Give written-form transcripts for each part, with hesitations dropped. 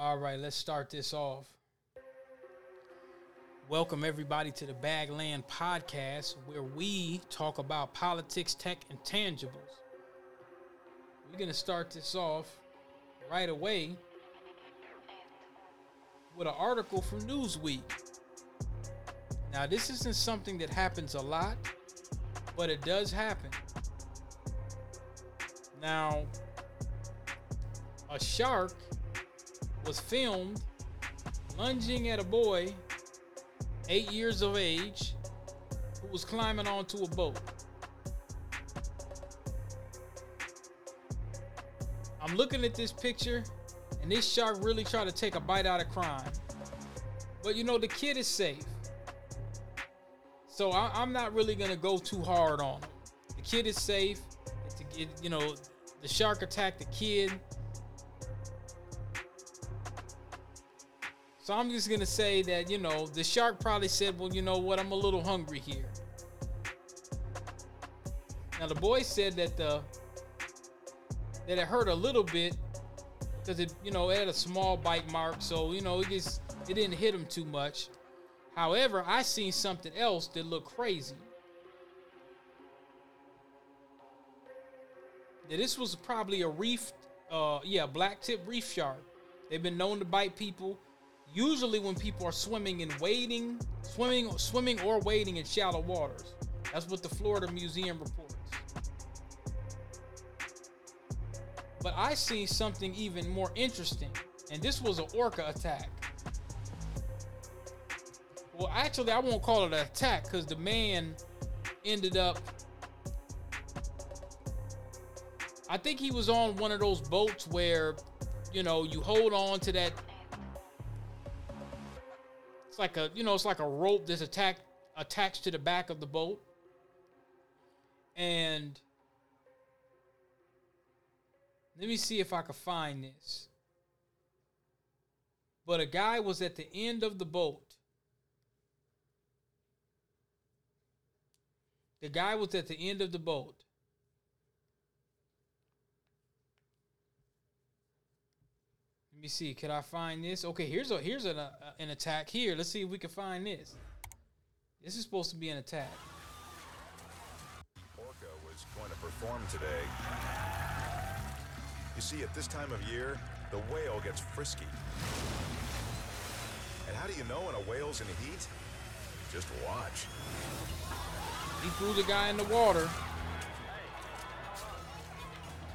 All right, let's start this off. Welcome, everybody, to the Bagland Podcast, where we talk about politics, tech, and tangibles. We're going to start this off right away with an article from Newsweek. Now, this isn't something that happens a lot, but it does happen. Now, a shark was filmed lunging at a boy 8 years of age who was climbing onto a boat. I'm looking at this picture, and this shark really tried to take a bite out of crime. But you know, the kid is safe. So I'm not really going to go too hard on him. The kid is safe. You know, the shark attacked the kid. So I'm just going to say that, you know, the shark probably said, well, you know what, I'm a little hungry here. Now, the boy said that it hurt a little bit because it, you know, it had a small bite mark. So, you know, it didn't hit him too much. However, I seen something else that looked crazy. Now, this was probably a black-tip reef shark. They've been known to bite people. Usually when people are swimming or wading in shallow waters. That's what the Florida Museum reports. But I seen something even more interesting, and this was an orca attack. Well, actually, I won't call it an attack because the man ended up, I think he was on one of those boats where, you know, you hold on to that, it's like a rope that's attached to the back of the boat, and let me see if I can find this. But a guy was at the end of the boat. The guy was at the end of the boat. Let me see. Can I find this? Okay, here's an attack here. Let's see if we can find this. This is supposed to be an attack. Orca was going to perform today. You see, at this time of year, the whale gets frisky. And how do you know when a whale's in heat? Just watch. He threw the guy in the water.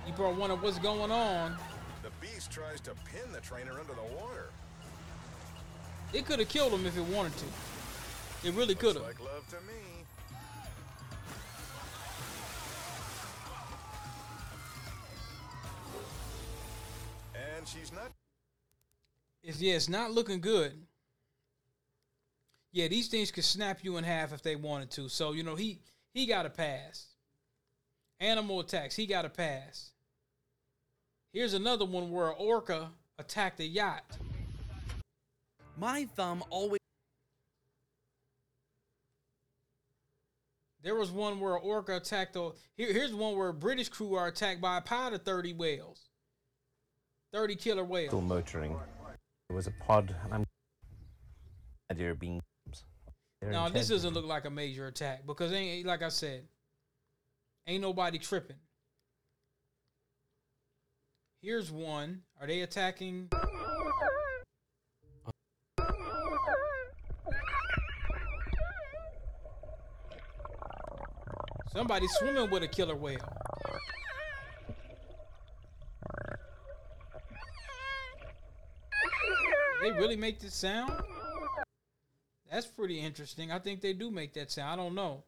People are wondering what's going on. The beast tries to pin the trainer under the water. It could have killed him if it wanted to. It really could have. Looks like love to me. And she's not. It's not looking good. Yeah, these things could snap you in half if they wanted to. So, you know, he got a pass. Animal attacks, he got a pass. Here's another one where an orca attacked a yacht. My thumb always... There was one where an orca attacked a... Here's one where a British crew are attacked by a pod of 30 whales. 30 killer whales. Still motoring. There was a pod, and I'm... They're being... Now, this doesn't look like a major attack because, ain't like I said, ain't nobody tripping. Here's one. Are they attacking? Somebody swimming with a killer whale. They really make this sound? That's pretty interesting. I think they do make that sound. I don't know.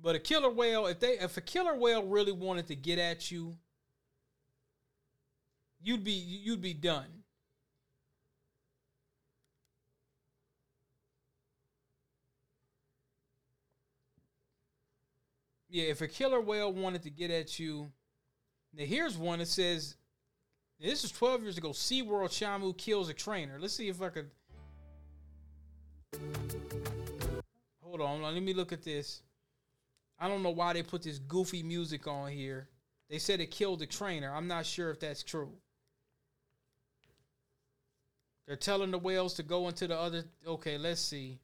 But a killer whale, if a killer whale really wanted to get at you, You'd be done. Yeah, if a killer whale wanted to get at you. Now here's one that says, this is 12 years ago, SeaWorld Shamu kills a trainer. Let's see if I could. Hold on, let me look at this. I don't know why they put this goofy music on here. They said it killed the trainer. I'm not sure if that's true. They're telling the whales to go into the other. Okay, let's see.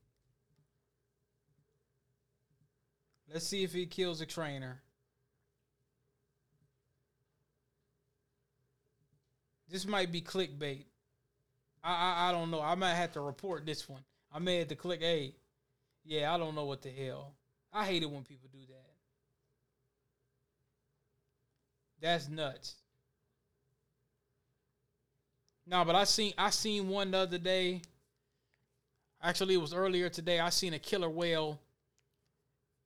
Let's see if he kills a trainer. This might be clickbait. I don't know. I might have to report this one. I may have to click A. Yeah, I don't know what the hell. I hate it when people do that. That's nuts. No, but I seen one the other day. Actually, it was earlier today. I seen a killer whale.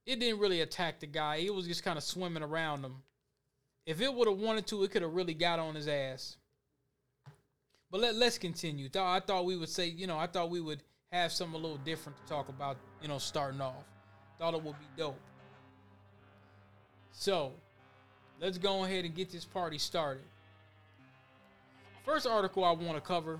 It didn't really attack the guy. It was just kind of swimming around him. If it would have wanted to, it could have really got on his ass. But let's continue. I thought we would say, I thought we would have something a little different to talk about, starting off. Thought it would be dope. So, let's go ahead and get this party started. First article I want to cover.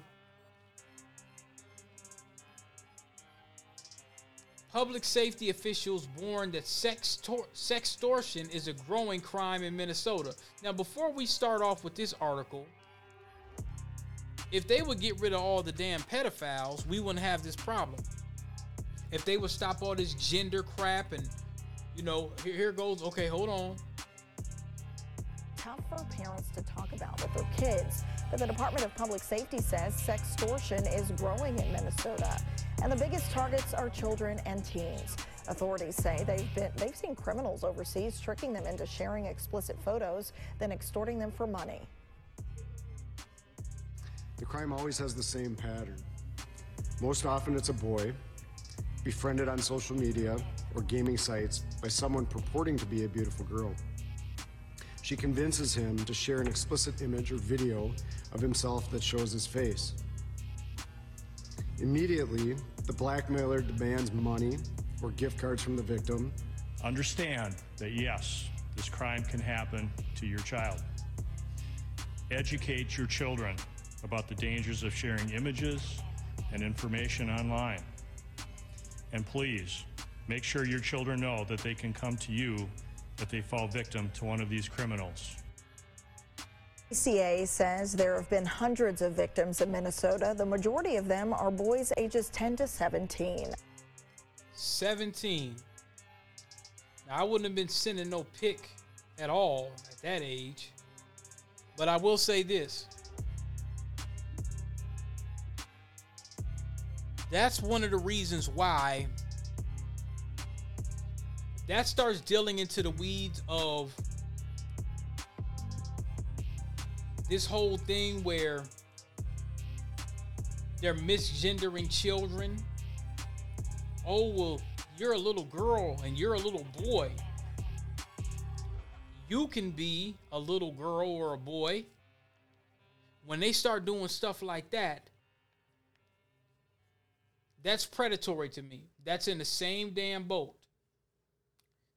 Public safety officials warn that sextortion is a growing crime in Minnesota. Now, before we start off with this article, if they would get rid of all the damn pedophiles, we wouldn't have this problem. If they would stop all this gender crap and, here goes, okay, hold on. Tough for parents to talk about with their kids, but the Department of Public Safety says sextortion is growing in Minnesota, and the biggest targets are children and teens. Authorities say they've seen criminals overseas tricking them into sharing explicit photos, then extorting them for money. The crime always has the same pattern. Most often it's a boy, befriended on social media or gaming sites by someone purporting to be a beautiful girl. She convinces him to share an explicit image or video of himself that shows his face. Immediately, the blackmailer demands money or gift cards from the victim. Understand that yes, this crime can happen to your child. Educate your children about the dangers of sharing images and information online. And please, make sure your children know that they can come to you if they fall victim to one of these criminals. ACA says there have been hundreds of victims in Minnesota. The majority of them are boys ages 10 to 17. 17. Now, I wouldn't have been sending no pic at all at that age. But I will say this. That's one of the reasons why that starts dealing into the weeds of this whole thing where they're misgendering children. Oh, well, you're a little girl and you're a little boy. You can be a little girl or a boy. When they start doing stuff like that, that's predatory to me. That's in the same damn boat.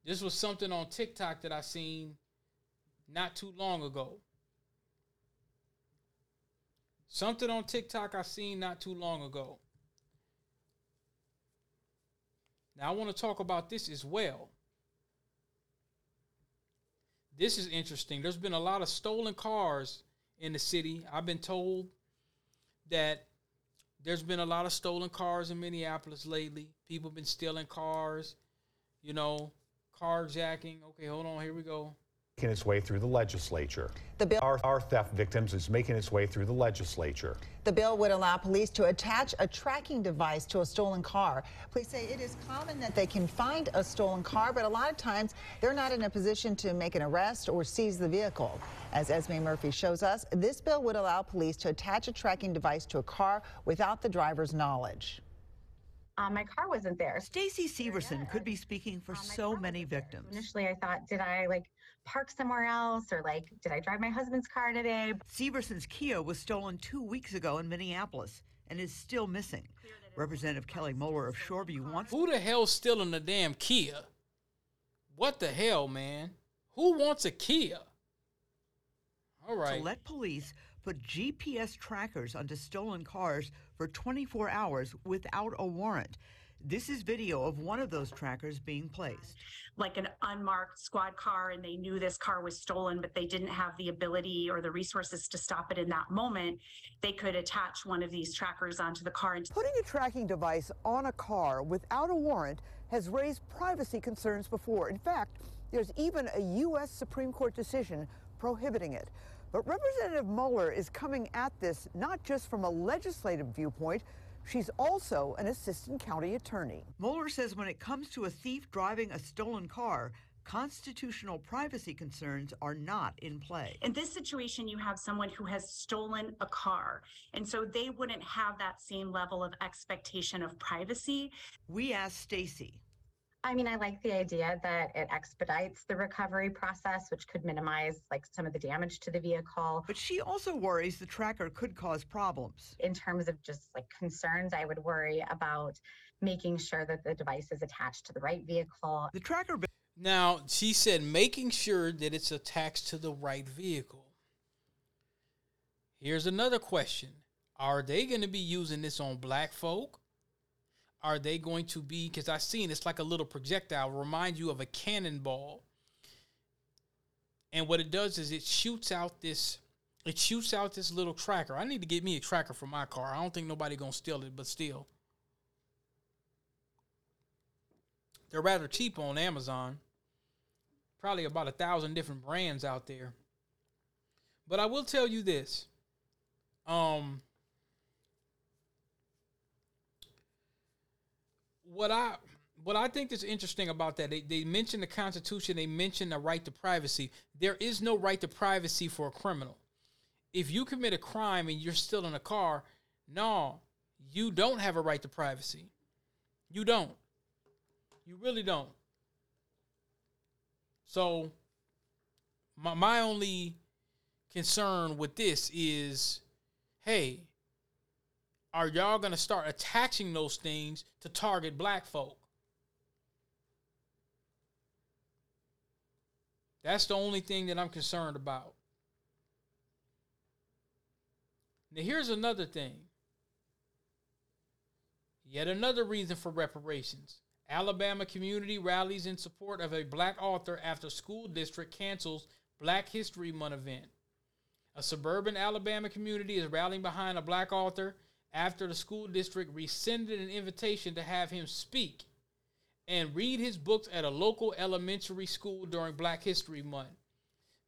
This was something on TikTok that I seen not too long ago. Now, I want to talk about this as well. This is interesting. There's been a lot of stolen cars in the city. I've been told that there's been a lot of stolen cars in Minneapolis lately. People have been stealing cars, carjacking. Okay, hold on. Here we go. Making its way through the legislature. The bill our theft victims is making its way through the legislature. The bill would allow police to attach a tracking device to a stolen car. Police say it is common that they can find a stolen car, but a lot of times they're not in a position to make an arrest or seize the vehicle. As Esme Murphy shows us, this bill would allow police to attach a tracking device to a car without the driver's knowledge. My car wasn't there. Stacy Severson could be speaking for so many victims. Initially, I thought, did I park somewhere else, or did I drive my husband's car today? Severson's Kia was stolen 2 weeks ago in Minneapolis and is still missing. Representative Kelly Moeller of Shoreview wants. Who the hell's stealing the damn Kia? What the hell, man? Who wants a Kia? All right. To let police put GPS trackers onto stolen cars for 24 hours without a warrant. This is video of one of those trackers being placed. Like an unmarked squad car, and they knew this car was stolen, but they didn't have the ability or the resources to stop it in that moment. They could attach one of these trackers onto the car. Putting a tracking device on a car without a warrant has raised privacy concerns before. In fact, there's even a U.S. Supreme Court decision prohibiting it. But Representative Mueller is coming at this not just from a legislative viewpoint. She's also an assistant county attorney. Mueller says when it comes to a thief driving a stolen car, constitutional privacy concerns are not in play. In this situation, you have someone who has stolen a car, and so they wouldn't have that same level of expectation of privacy. We asked Stacy. I mean, I like the idea that it expedites the recovery process, which could minimize some of the damage to the vehicle. But she also worries the tracker could cause problems. In terms of just concerns, I would worry about making sure that the device is attached to the right vehicle. The tracker. Now, she said making sure that it's attached to the right vehicle. Here's another question. Are they going to be using this on black folk? Are they going to be, because I've seen it's like a little projectile, remind you of a cannonball. And what it does is it shoots out this little tracker. I need to get me a tracker for my car. I don't think nobody gonna steal it, but still. They're rather cheap on Amazon. Probably about 1,000 different brands out there. But I will tell you this. What I think is interesting about that, they mentioned the Constitution, they mentioned the right to privacy. There is no right to privacy for a criminal. If you commit a crime and you're still in a car, no, you don't have a right to privacy. You don't. You really don't. So my only concern with this is, hey, are y'all going to start attaching those things to target black folk? That's the only thing that I'm concerned about. Now, here's another thing. Yet another reason for reparations. Alabama community rallies in support of a black author after school district cancels Black History Month event. A suburban Alabama community is rallying behind a black author after the school district rescinded an invitation to have him speak and read his books at a local elementary school during Black History Month.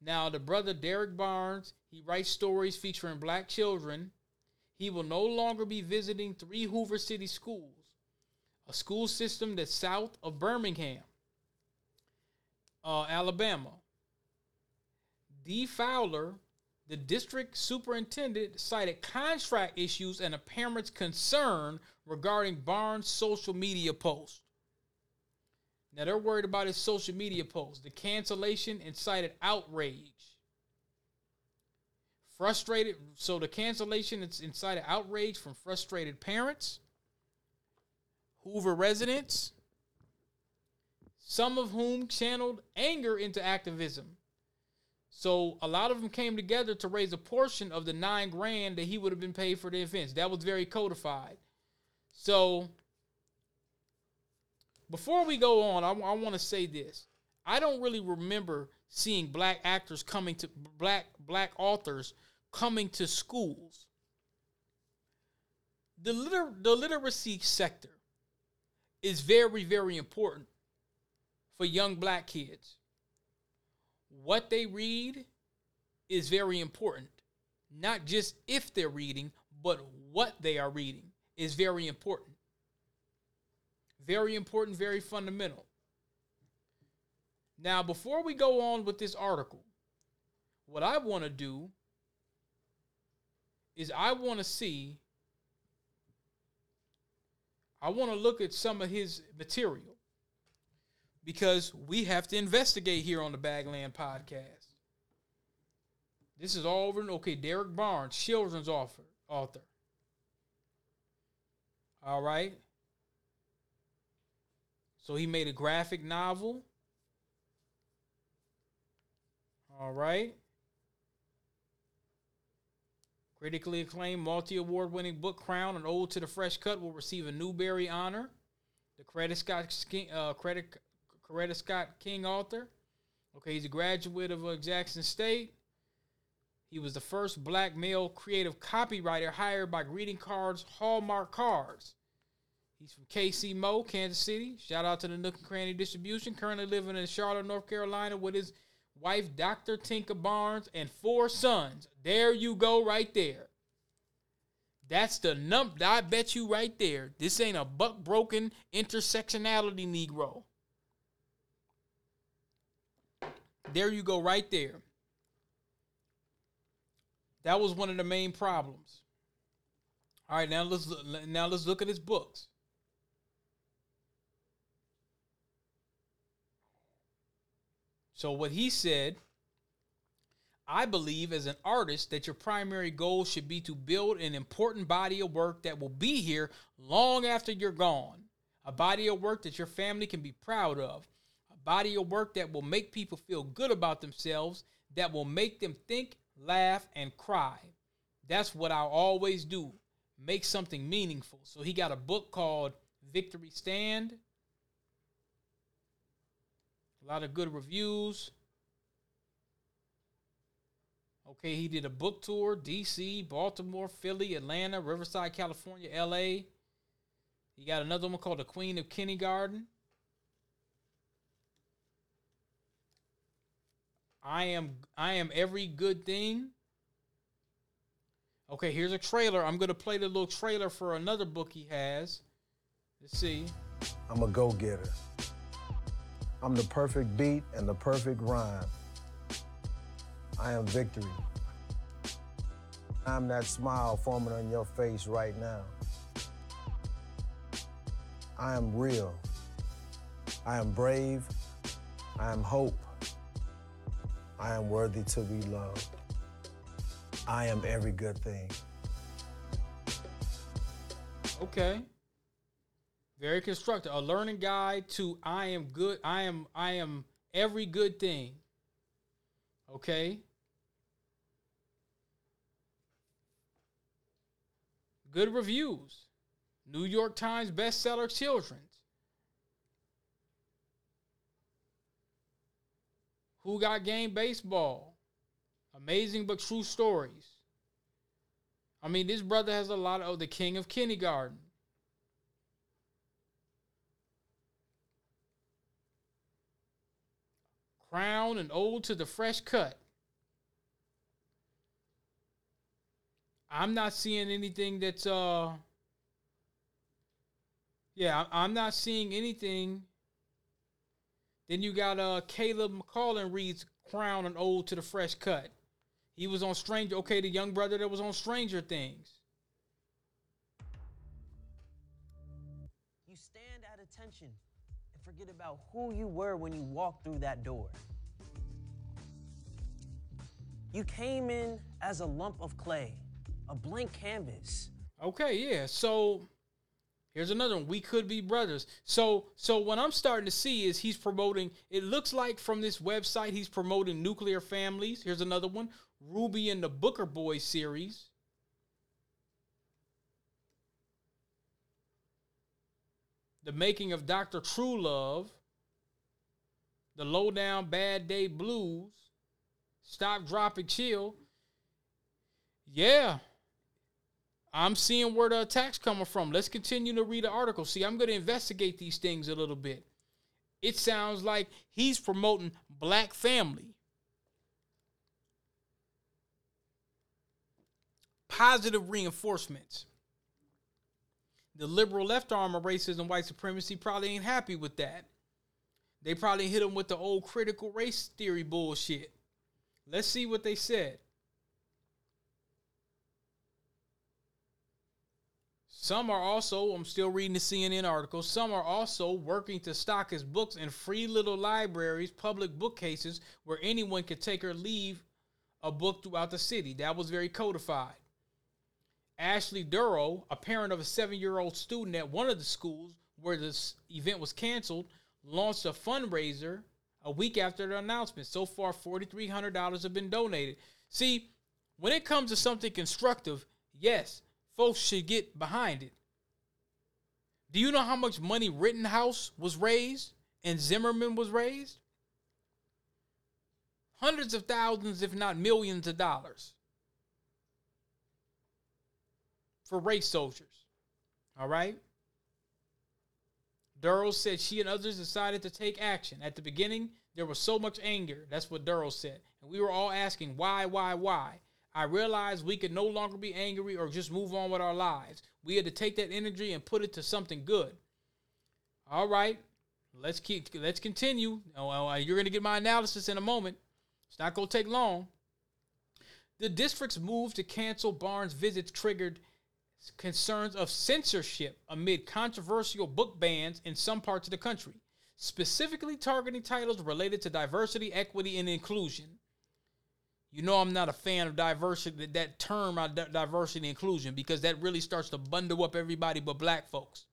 Now, the brother Derek Barnes, he writes stories featuring black children. He will no longer be visiting 3 Hoover City Schools, a school system that's south of Birmingham, Alabama. D. Fowler, the district superintendent, cited contract issues and a parent's concern regarding Barnes' social media post. Now, they're worried about his social media post. The cancellation incited outrage. So the cancellation incited outrage from frustrated parents, Hoover residents, some of whom channeled anger into activism. So a lot of them came together to raise a portion of the $9,000 that he would have been paid for the offense. That was very codified. So before we go on, I want to say this. I don't really remember seeing black actors coming to black authors coming to schools. The literacy sector is very, very important for young black kids. What they read is very important. Not just if they're reading, but what they are reading is very important. Very important, very fundamental. Now, before we go on with this article, what I want to do is I want to look at some of his material. Because we have to investigate here on the Bagland Podcast. This is all over. Okay, Derek Barnes, children's author. All right. So he made a graphic novel. All right. Critically acclaimed multi-award winning book Crown: An Ode to the Fresh Cut will receive a Newbery honor. the Coretta Scott King author. Okay, he's a graduate of Jackson State. He was the first black male creative copywriter hired by greeting cards Hallmark Cards. He's from KC Mo, Kansas City. Shout out to the Nook and Cranny Distribution. Currently living in Charlotte, North Carolina with his wife, Dr. Tinka Barnes, and 4 sons. There you go right there. That's the nump. I bet you right there. This ain't a buck-broken intersectionality Negro. There you go right there. That was one of the main problems. All right, now let's look at his books. So what he said, I believe as an artist that your primary goal should be to build an important body of work that will be here long after you're gone. A body of work that your family can be proud of. A body of work that will make people feel good about themselves, that will make them think, laugh, and cry. That's what I'll always do. Make something meaningful. So he got a book called Victory Stand. A lot of good reviews. Okay, he did a book tour, D.C., Baltimore, Philly, Atlanta, Riverside, California, L.A. He got another one called The Queen of Kindergarten. I am every good thing. Okay, here's a trailer. I'm going to play the little trailer for another book he has. Let's see. I'm a go-getter. I'm the perfect beat and the perfect rhyme. I am victory. I'm that smile forming on your face right now. I am real. I am brave. I am hope. I am worthy to be loved. I am every good thing. Okay. Very constructive. A learning guide to I am good. I am every good thing. Okay. Good reviews. New York Times bestseller Children's. Who Got Game Baseball. Amazing but true stories. I mean, this brother has a lot of The King of Kindergarten. Crown: An Ode to the Fresh Cut. I'm not seeing anything that's I'm not seeing anything. Then you got Caleb McCollin reads Crown: An Ode to the Fresh Cut. He was on Stranger. Okay, the young brother that was on Stranger Things. You stand at attention and forget about who you were when you walked through that door. You came in as a lump of clay, a blank canvas. Okay, yeah. So here's another one. We could be brothers. So what I'm starting to see is he's promoting, it looks like from this website, he's promoting nuclear families. Here's another one. Ruby and the Booker Boys series. The Making of Dr. True Love. The Lowdown Bad Day Blues. Stop, Drop, and Chill. Yeah. I'm seeing where the attack's coming from. Let's continue to read the article. See, I'm going to investigate these things a little bit. It sounds like he's promoting black family. Positive reinforcements. The liberal left arm of racism and white supremacy probably ain't happy with that. They probably hit him with the old critical race theory bullshit. Let's see what they said. Some are also, I'm still reading the CNN article, some are also working to stock his books in free little libraries, public bookcases, where anyone can take or leave a book throughout the city. That was very codified. Ashley Duro, a parent of a 7-year-old student at one of the schools where this event was canceled, launched a fundraiser a week after the announcement. So far, $4,300 have been donated. See, when it comes to something constructive, yes, folks should get behind it. Do you know how much money Rittenhouse was raised and Zimmerman was raised? Hundreds of thousands, if not millions of dollars for race soldiers. All right? Durrell said she and others decided to take action. At the beginning, there was so much anger. That's what Durrell said. And we were all asking, why? I realized we could no longer be angry or just move on with our lives. We had to take that energy and put it to something good. All right, let's continue. You're going to get my analysis in a moment. It's not going to take long. The district's move to cancel Barnes' visits triggered concerns of censorship amid controversial book bans in some parts of the country, specifically targeting titles related to diversity, equity, and inclusion. You know I'm not a fan of diversity, that term, diversity and inclusion, because that really starts to bundle up everybody but black folks.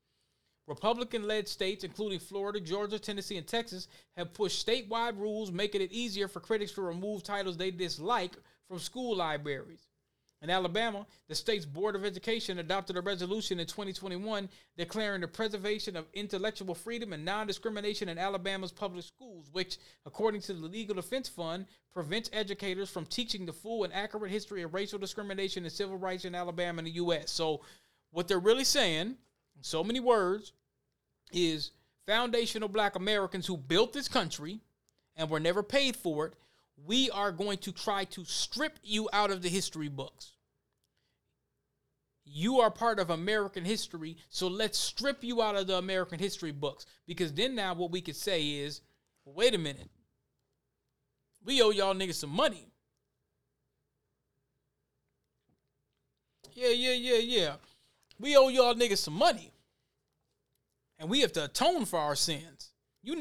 Republican-led states, including Florida, Georgia, Tennessee, and Texas, have pushed statewide rules making it easier for critics to remove titles they dislike from school libraries. In Alabama, the state's Board of Education adopted a resolution in 2021 declaring the preservation of intellectual freedom and non-discrimination in Alabama's public schools, which, according to the Legal Defense Fund, prevents educators from teaching the full and accurate history of racial discrimination and civil rights in Alabama and the U.S. So what they're really saying, in so many words, is foundational black Americans who built this country and were never paid for it, we are going to try to strip you out of the history books. You are part of American history, so let's strip you out of the American history books. Because then now what we could say is, wait a minute. We owe y'all niggas some money. Yeah. We owe y'all niggas some money. And we have to atone for our sins. You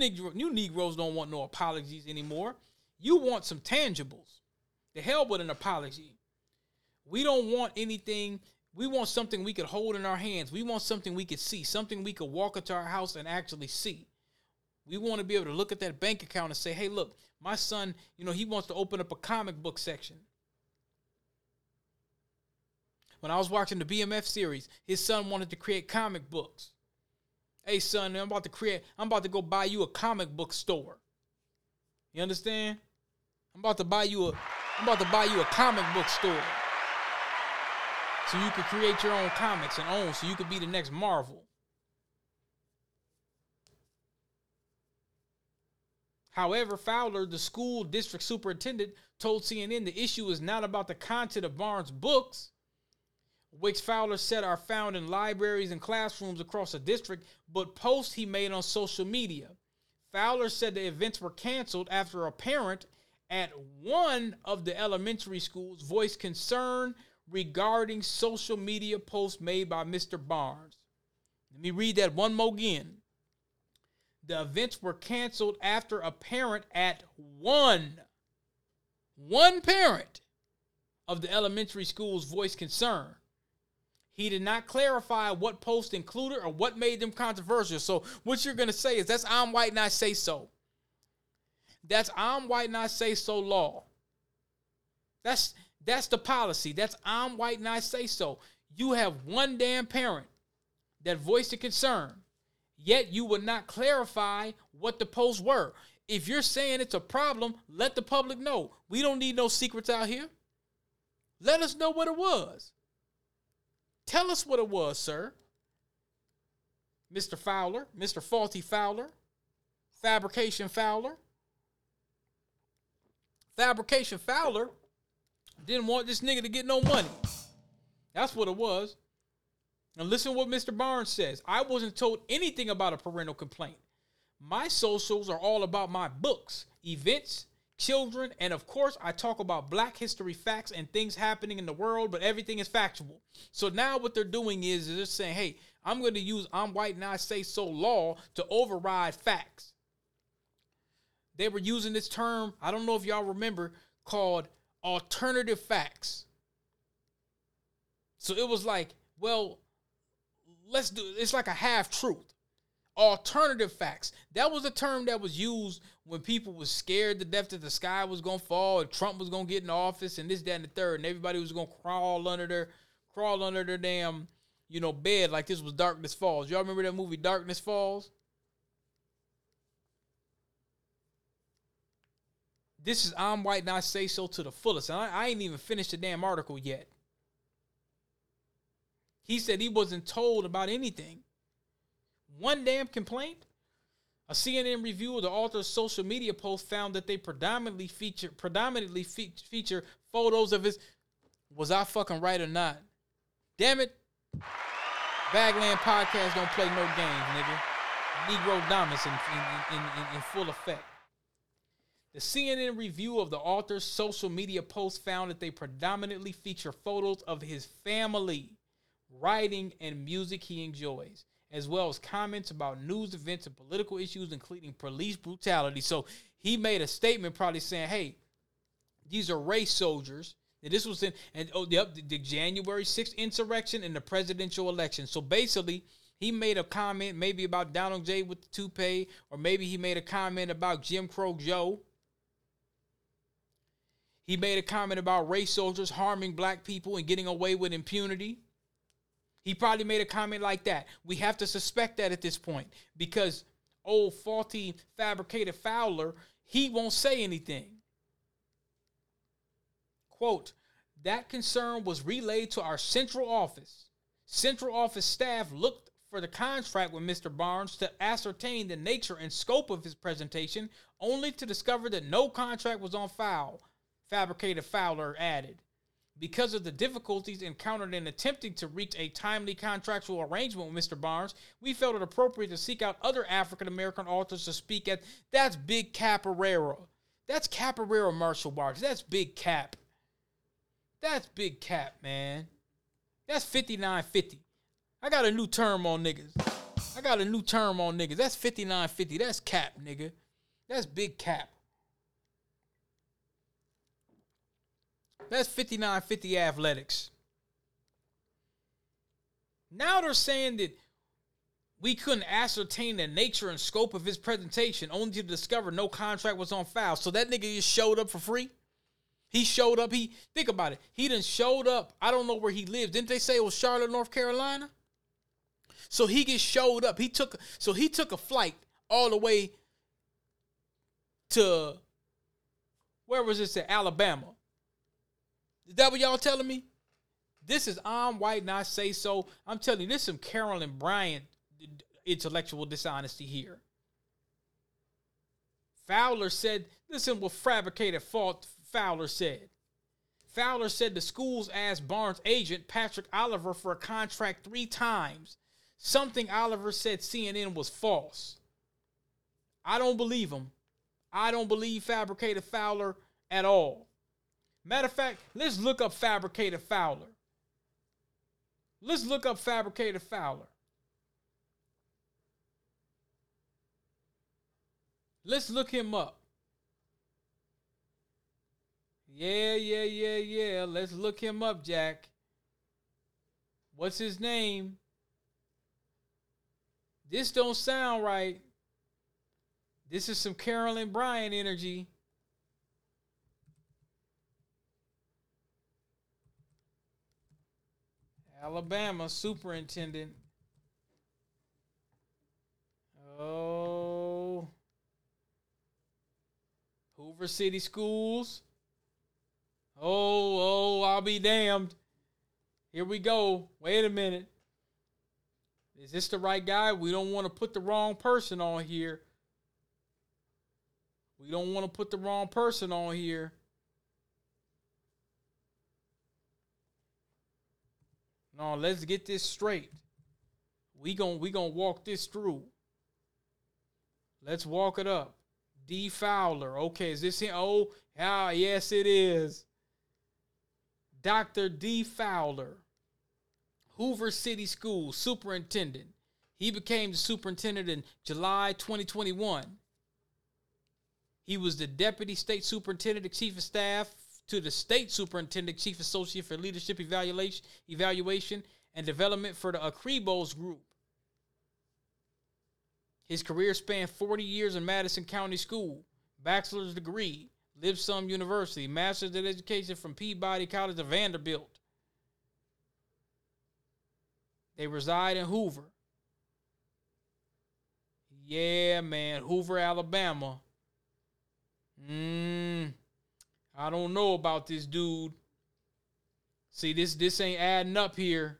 Negroes don't want no apologies anymore. You want some tangibles. The hell with an apology. We don't want anything. We want something we could hold in our hands. We want something we could see, something we could walk into our house and actually see. We want to be able to look at that bank account and say, hey, look, my son, he wants to open up a comic book section. When I was watching the BMF series, his son wanted to create comic books. Hey, son, I'm about to go buy you a comic book store. You understand? I'm about to buy you a comic book store. So you can create your own comics and own, so you could be the next Marvel. However, Fowler, the school district superintendent, told CNN the issue is not about the content of Barnes' books, which Fowler said are found in libraries and classrooms across the district, but posts he made on social media. Fowler said the events were canceled after a parent at one of the elementary schools voiced concern regarding social media posts made by Mr. Barnes. Let me read that one more again. The events were canceled after a parent at one parent of the elementary schools voiced concern. He did not clarify what posts included or what made them controversial. So what you're going to say is that's I'm white and I say so. That's I'm white and I say so law. That's the policy. That's I'm white and I say so. You have one damn parent that voiced a concern, yet you would not clarify what the posts were. If you're saying it's a problem, let the public know. We don't need no secrets out here. Let us know what it was. Tell us what it was, sir. Mr. Fowler, Mr. Faulty Fowler, Fabrication Fowler. Fabrication Fowler didn't want this nigga to get no money. That's what it was. And listen what Mr. Barnes says. I wasn't told anything about a parental complaint. My socials are all about my books, events, children, and of course, I talk about black history facts and things happening in the world, but everything is factual. So now what they're doing is they're saying, hey, I'm going to use I'm white and I say so law to override facts. They were using this term, I don't know if y'all remember, called alternative facts. So it was like, well, it's like a half-truth. Alternative facts. That was a term that was used when people was scared to death that the sky was going to fall and Trump was going to get in office and this, that, and the third. And everybody was going to crawl under their damn you know, bed like this was Darkness Falls. Y'all remember that movie Darkness Falls? This is I'm White and I Say So to the fullest. And I ain't even finished the damn article yet. He said he wasn't told about anything. One damn complaint? A CNN review of the author's social media post found that they predominantly feature photos of his... Was I fucking right or not? Damn it. Bagland Podcast don't play no games, nigga. Negro dominance in full effect. The CNN review of the author's social media post found that they predominantly feature photos of his family, writing, and music he enjoys, as well as comments about news events and political issues, including police brutality. So he made a statement probably saying, hey, these are race soldiers. And this was in the January 6th insurrection and the presidential election. So basically, he made a comment maybe about Donald J with the toupee, or maybe he made a comment about Jim Crow Joe. He made a comment about race soldiers harming black people and getting away with impunity. He probably made a comment like that. We have to suspect that at this point because old faulty fabricated Fowler, he won't say anything. Quote, that concern was relayed to our central office. Central office staff looked for the contract with Mr. Barnes to ascertain the nature and scope of his presentation, only to discover that no contract was on file, fabricated Fowler added. Because of the difficulties encountered in attempting to reach a timely contractual arrangement with Mr. Barnes, we felt it appropriate to seek out other African-American authors to speak at. That's Big Capoeira. That's Capoeira martial arts. That's Big Cap. That's Big Cap, man. That's 5950. I got a new term on niggas. That's 5950. That's Cap, nigga. That's Big Cap. That's 5950 athletics. Now they're saying that we couldn't ascertain the nature and scope of his presentation, only to discover no contract was on file. So that nigga just showed up for free. He showed up. He think about it. He done showed up. I don't know where he lives. Didn't they say it was Charlotte, North Carolina? So he just showed up. He took a flight all the way to where was this at? Alabama. Is that what y'all telling me? This is I'm White and I Say So. I'm telling you, there's some Carolyn Bryant intellectual dishonesty here. Fowler said, listen, we'll fabricate a fault. Fowler said the schools asked Barnes' agent, Patrick Oliver, for a contract 3 times. Something Oliver said CNN was false. I don't believe him. I don't believe fabricated Fowler at all. Matter of fact, let's look up fabricated Fowler. Let's look him up. Yeah. Let's look him up, Jack. What's his name? This don't sound right. This is some Carolyn Bryant energy. Alabama superintendent. Oh. Hoover City Schools. Oh, I'll be damned. Here we go. Wait a minute. Is this the right guy? We don't want to put the wrong person on here. No, let's get this straight. We gonna walk this through. Let's walk it up. D. Fowler. Okay, is this him? Oh, ah, yes, it is. Dr. D. Fowler, Hoover City Schools superintendent. He became the superintendent in July 2021. He was the deputy state superintendent, chief of staff to the state superintendent, chief associate for leadership evaluation and development for the Acrebos group. His career spanned 40 years in Madison County School, bachelor's degree. Lipsum University, Master's in Education from Peabody College of Vanderbilt. They reside in Hoover. Yeah, man. Hoover, Alabama. I don't know about this dude. See, this ain't adding up here.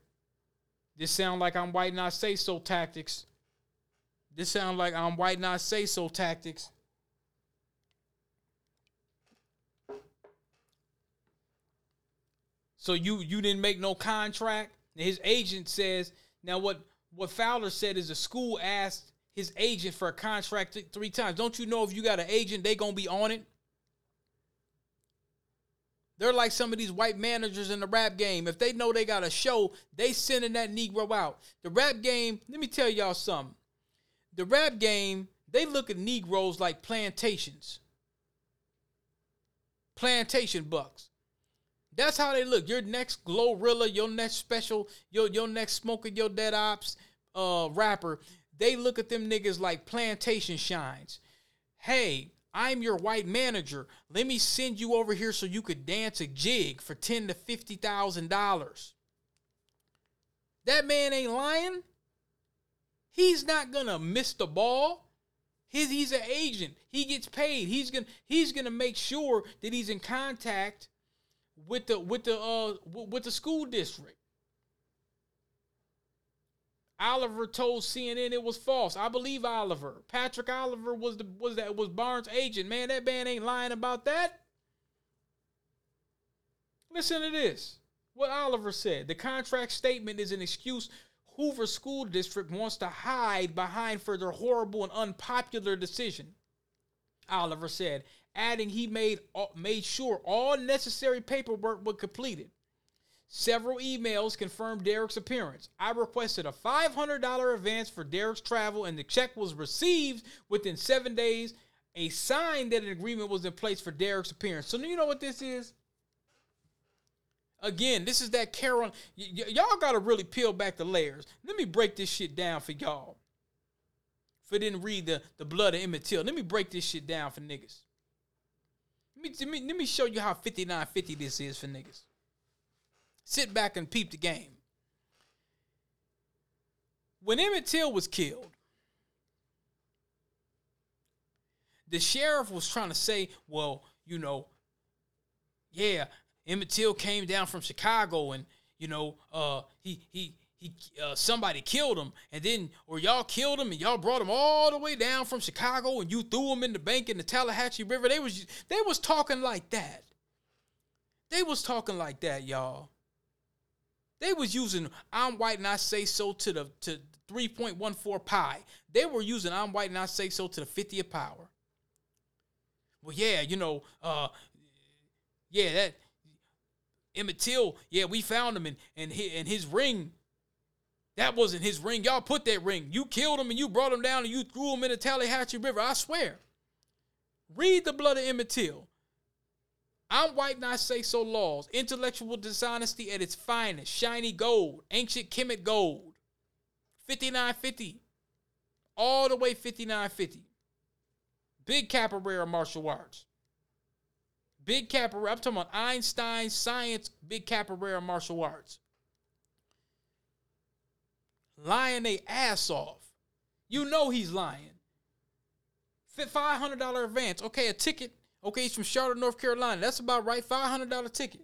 This sound like I'm white not say so tactics. This sound like I'm white not say so tactics. So you didn't make no contract? His agent says, now what Fowler said is the school asked his agent for a contract three times. Don't you know if you got an agent, they going to be on it? They're like some of these white managers in the rap game. If they know they got a show, they sending that Negro out. The rap game, let me tell y'all something. The rap game, they look at Negroes like plantations. Plantation bucks. That's how they look. Your next Glorilla, your next special, your next Smoker, your Dead Ops rapper, they look at them niggas like plantation shines. Hey, I'm your white manager. Let me send you over here so you could dance a jig for $10,000 to $50,000. That man ain't lying. He's not going to miss the ball. He's an agent. He gets paid. He's gonna make sure that he's in contact with the school district. Oliver told CNN it was false. I believe Oliver. Patrick Oliver was Barnes' agent. Man, that man ain't lying about that. Listen to this. What Oliver said. The contract statement is an excuse Hoover School District wants to hide behind for their horrible and unpopular decision. Oliver said, adding he made sure all necessary paperwork was completed. Several emails confirmed Derek's appearance. I requested a $500 advance for Derek's travel, and the check was received within 7 days, a sign that an agreement was in place for Derek's appearance. So you know what this is? Again, this is that Carolyn. Y'all got to really peel back the layers. Let me break this shit down for y'all. If it didn't read the blood of Emmett Till, let me break this shit down for niggas. Let me show you how 5950 this is for niggas. Sit back and peep the game. When Emmett Till was killed, the sheriff was trying to say, well, you know, yeah, Emmett Till came down from Chicago and, you know, somebody killed him and then, or y'all killed him and y'all brought him all the way down from Chicago and you threw him in the bank in the Tallahatchie River. They was talking like that. They was talking like that, y'all. They was using I'm white and I say so to 3.14 pi. They were using I'm white and I say so to the 50th power. Well, yeah, you know, that Emmett Till, yeah, we found him and his ring. That wasn't his ring. Y'all put that ring. You killed him and you brought him down and you threw him in the Tallahatchie River. I swear. Read the blood of Emmett Till. I'm white, not say so laws. Intellectual dishonesty at its finest. Shiny gold. Ancient Kemet gold. 5950. All the way 5950. Big Capoeira martial arts. Big Capoeira. I'm talking about Einstein science. Big Capoeira martial arts. Lying they ass off. You know he's lying. $500 advance. Okay, a ticket. Okay, he's from Charlotte, North Carolina. That's about right. $500 ticket.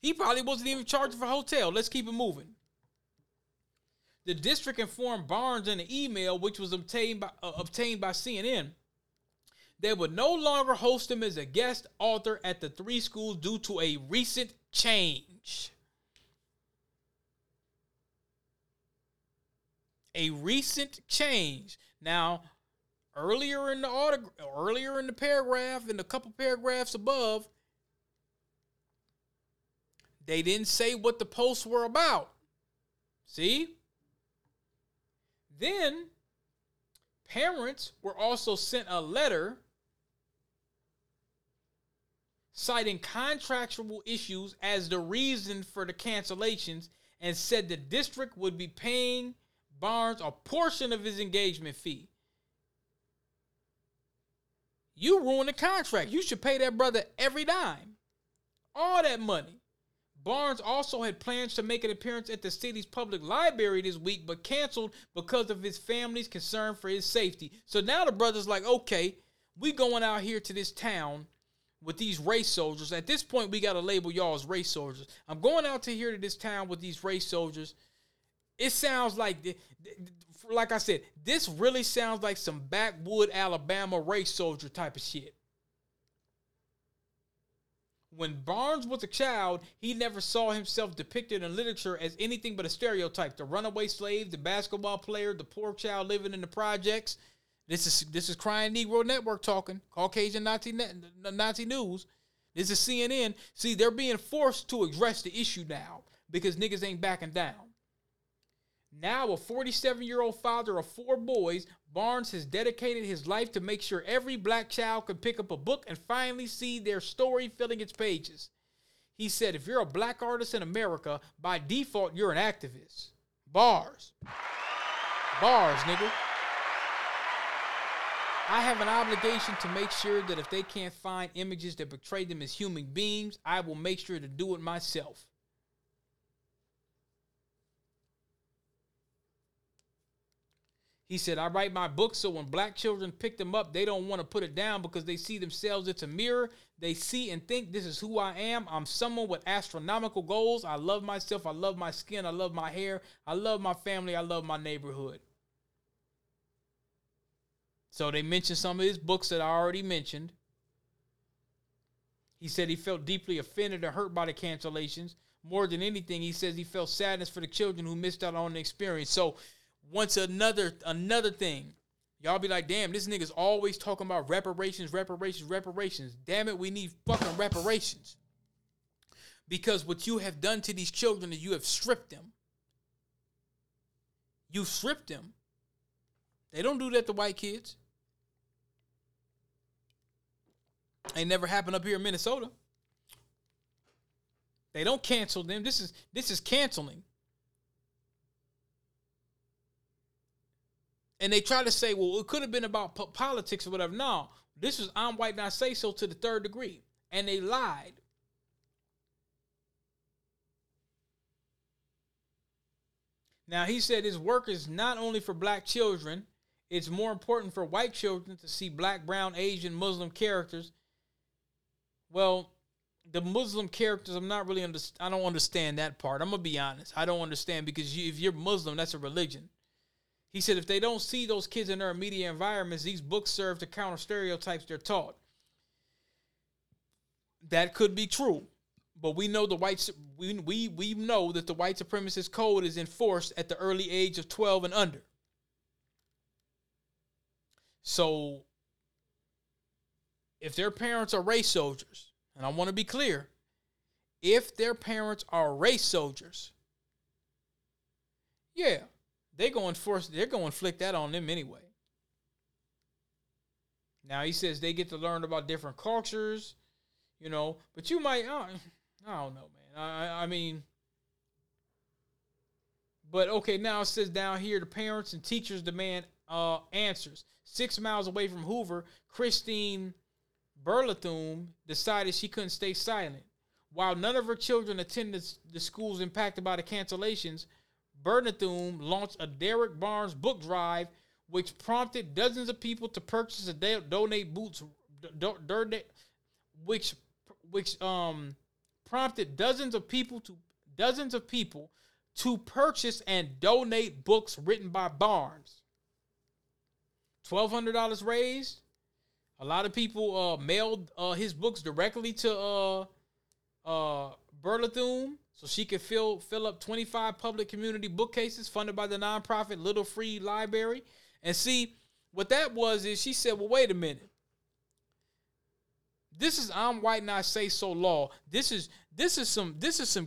He probably wasn't even charging for a hotel. Let's keep it moving. The district informed Barnes in an email, which was obtained by CNN, they would no longer host him as a guest author at the three schools due to a recent change. A recent change. Now, earlier in the paragraph, in a couple paragraphs above, they didn't say what the posts were about. See? Then, parents were also sent a letter citing contractual issues as the reason for the cancellations and said the district would be paying Barnes a portion of his engagement fee. You ruined the contract. You should pay that brother every dime. All that money. Barnes also had plans to make an appearance at the city's public library this week, but canceled because of his family's concern for his safety. So now the brother's like, okay, we going out here to this town with these race soldiers. At this point, we got to label y'all as race soldiers. I'm going out to here to this town with these race soldiers. It sounds like I said, this really sounds like some backwood Alabama race soldier type of shit. When Barnes was a child, he never saw himself depicted in literature as anything but a stereotype. The runaway slave, the basketball player, the poor child living in the projects. This is Crying Negro Network talking, Caucasian Nazi News. This is CNN. See, they're being forced to address the issue now because niggas ain't backing down. Now a 47-year-old father of four boys, Barnes has dedicated his life to make sure every black child can pick up a book and finally see their story filling its pages. He said, if you're a black artist in America, by default, you're an activist. Bars. Bars, nigga. I have an obligation to make sure that if they can't find images that portray them as human beings, I will make sure to do it myself. He said, I write my books so when black children pick them up, they don't want to put it down because they see themselves. It's a mirror. They see and think, this is who I am. I'm someone with astronomical goals. I love myself. I love my skin. I love my hair. I love my family. I love my neighborhood. So they mentioned some of his books that I already mentioned. He said he felt deeply offended or hurt by the cancellations. More than anything, he says he felt sadness for the children who missed out on the experience. So once another thing, y'all be like, damn, this nigga's always talking about reparations. Damn it, we need fucking reparations. Because what you have done to these children is you have stripped them. You've stripped them. They don't do that to white kids. Ain't never happened up here in Minnesota. They don't cancel them. This is canceling. And they try to say, well, it could have been about politics or whatever. No, this was I'm white and I say so to the third degree. And they lied. Now, he said his work is not only for black children. It's more important for white children to see black, brown, Asian, Muslim characters. Well, the Muslim characters, I don't understand that part. I'm going to be honest. I don't understand because if you're Muslim, that's a religion. He said, if they don't see those kids in their immediate environments, these books serve to counter stereotypes they're taught. That could be true, but we know we know that the white supremacist code is enforced at the early age of 12 and under. So if their parents are race soldiers, and I want to be clear, if their parents are race soldiers, yeah. They're going to inflict that on them anyway. Now he says they get to learn about different cultures, you know, but you might, I don't know, man. I mean, but okay, now it says down here, the parents and teachers demand answers. 6 miles away from Hoover, Christine Burlethum decided she couldn't stay silent. While none of her children attended the schools impacted by the cancellations, Burnathum launched a Derek Barnes book drive, which prompted dozens of people to purchase and donate books. Which prompted dozens of people to purchase and donate books written by Barnes. $1,200 raised. A lot of people mailed his books directly to Burlathum, so she could fill up 25 public community bookcases funded by the nonprofit Little Free Library. And see, what that was is she said, well, wait a minute. This is I'm white and I say so law. This is some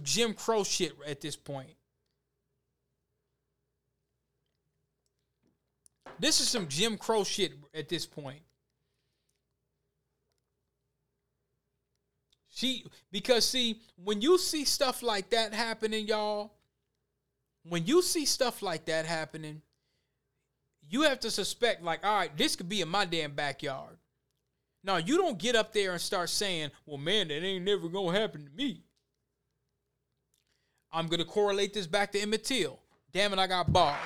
Jim Crow shit at this point. Because see, when you see stuff like that happening, y'all, you have to suspect, like, all right, this could be in my damn backyard. Now, you don't get up there and start saying, well, man, that ain't never going to happen to me. I'm going to correlate this back to Emmett Till. Damn it, I got bars.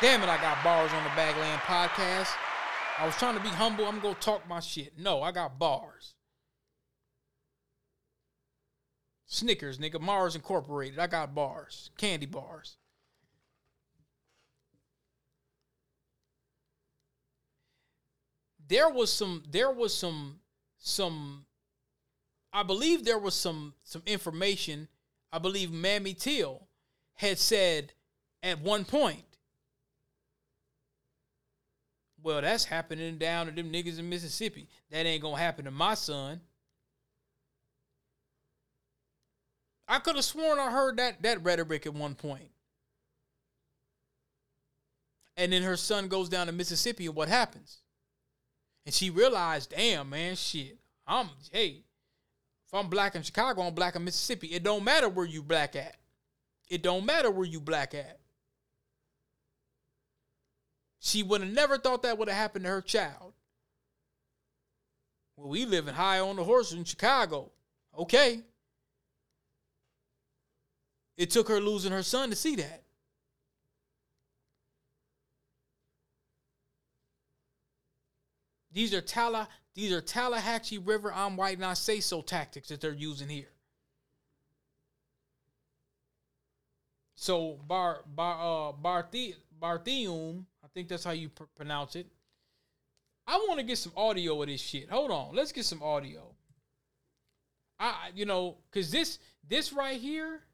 Damn it, I got bars on the Bagland Podcast. I was trying to be humble. I'm going to talk my shit. No, I got bars. Snickers, nigga. Mars Incorporated. I got bars. Candy bars. There was some, I believe there was some information. I believe Mammy Till had said at one point, well, that's happening down to them niggas in Mississippi. That ain't gonna happen to my son. I could have sworn I heard that rhetoric at one point. And then her son goes down to Mississippi, and what happens? And she realized, damn, man, shit. If I'm black in Chicago, I'm black in Mississippi. It don't matter where you black at. It don't matter where you black at. She would have never thought that would have happened to her child. Well, we living high on the horse in Chicago. Okay. It took her losing her son to see that. These are Tallahatchie River, I'm white and I say so tactics that they're using here. So Barthium, I think that's how you pronounce it. I want to get some audio of this shit. Hold on, let's get some audio. Cause this right here,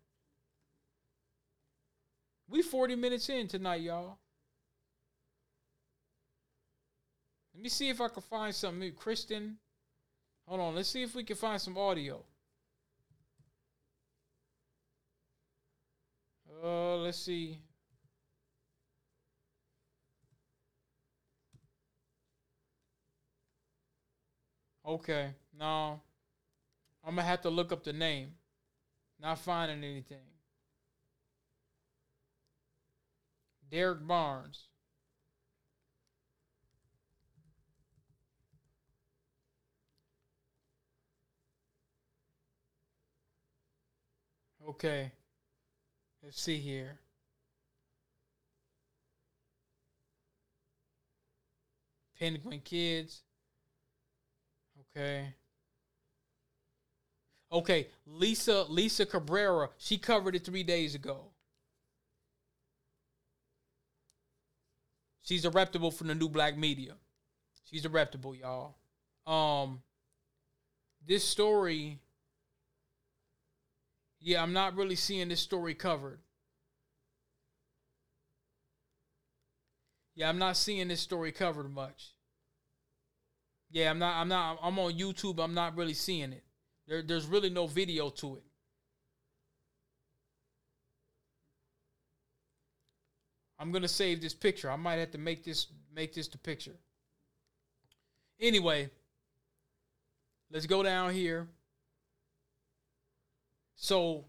we 40 minutes in tonight, y'all. Let me see if I can find something new. Kristen, hold on. Let's see if we can find some audio. Let's see. Okay, no. I'm going to have to look up the name. Not finding anything. Derek Barnes. Okay, let's see here. Penguin Kids. Okay, Lisa Cabrera. She covered it 3 days ago. She's a reputable from the New Black Media. She's a reputable, y'all. This story... yeah, I'm not really seeing this story covered. Yeah, I'm not seeing this story covered much. Yeah, I'm not. I'm on YouTube. I'm not really seeing it. There's really no video to it. I'm gonna save this picture. I might have to make this the picture. Anyway, let's go down here. So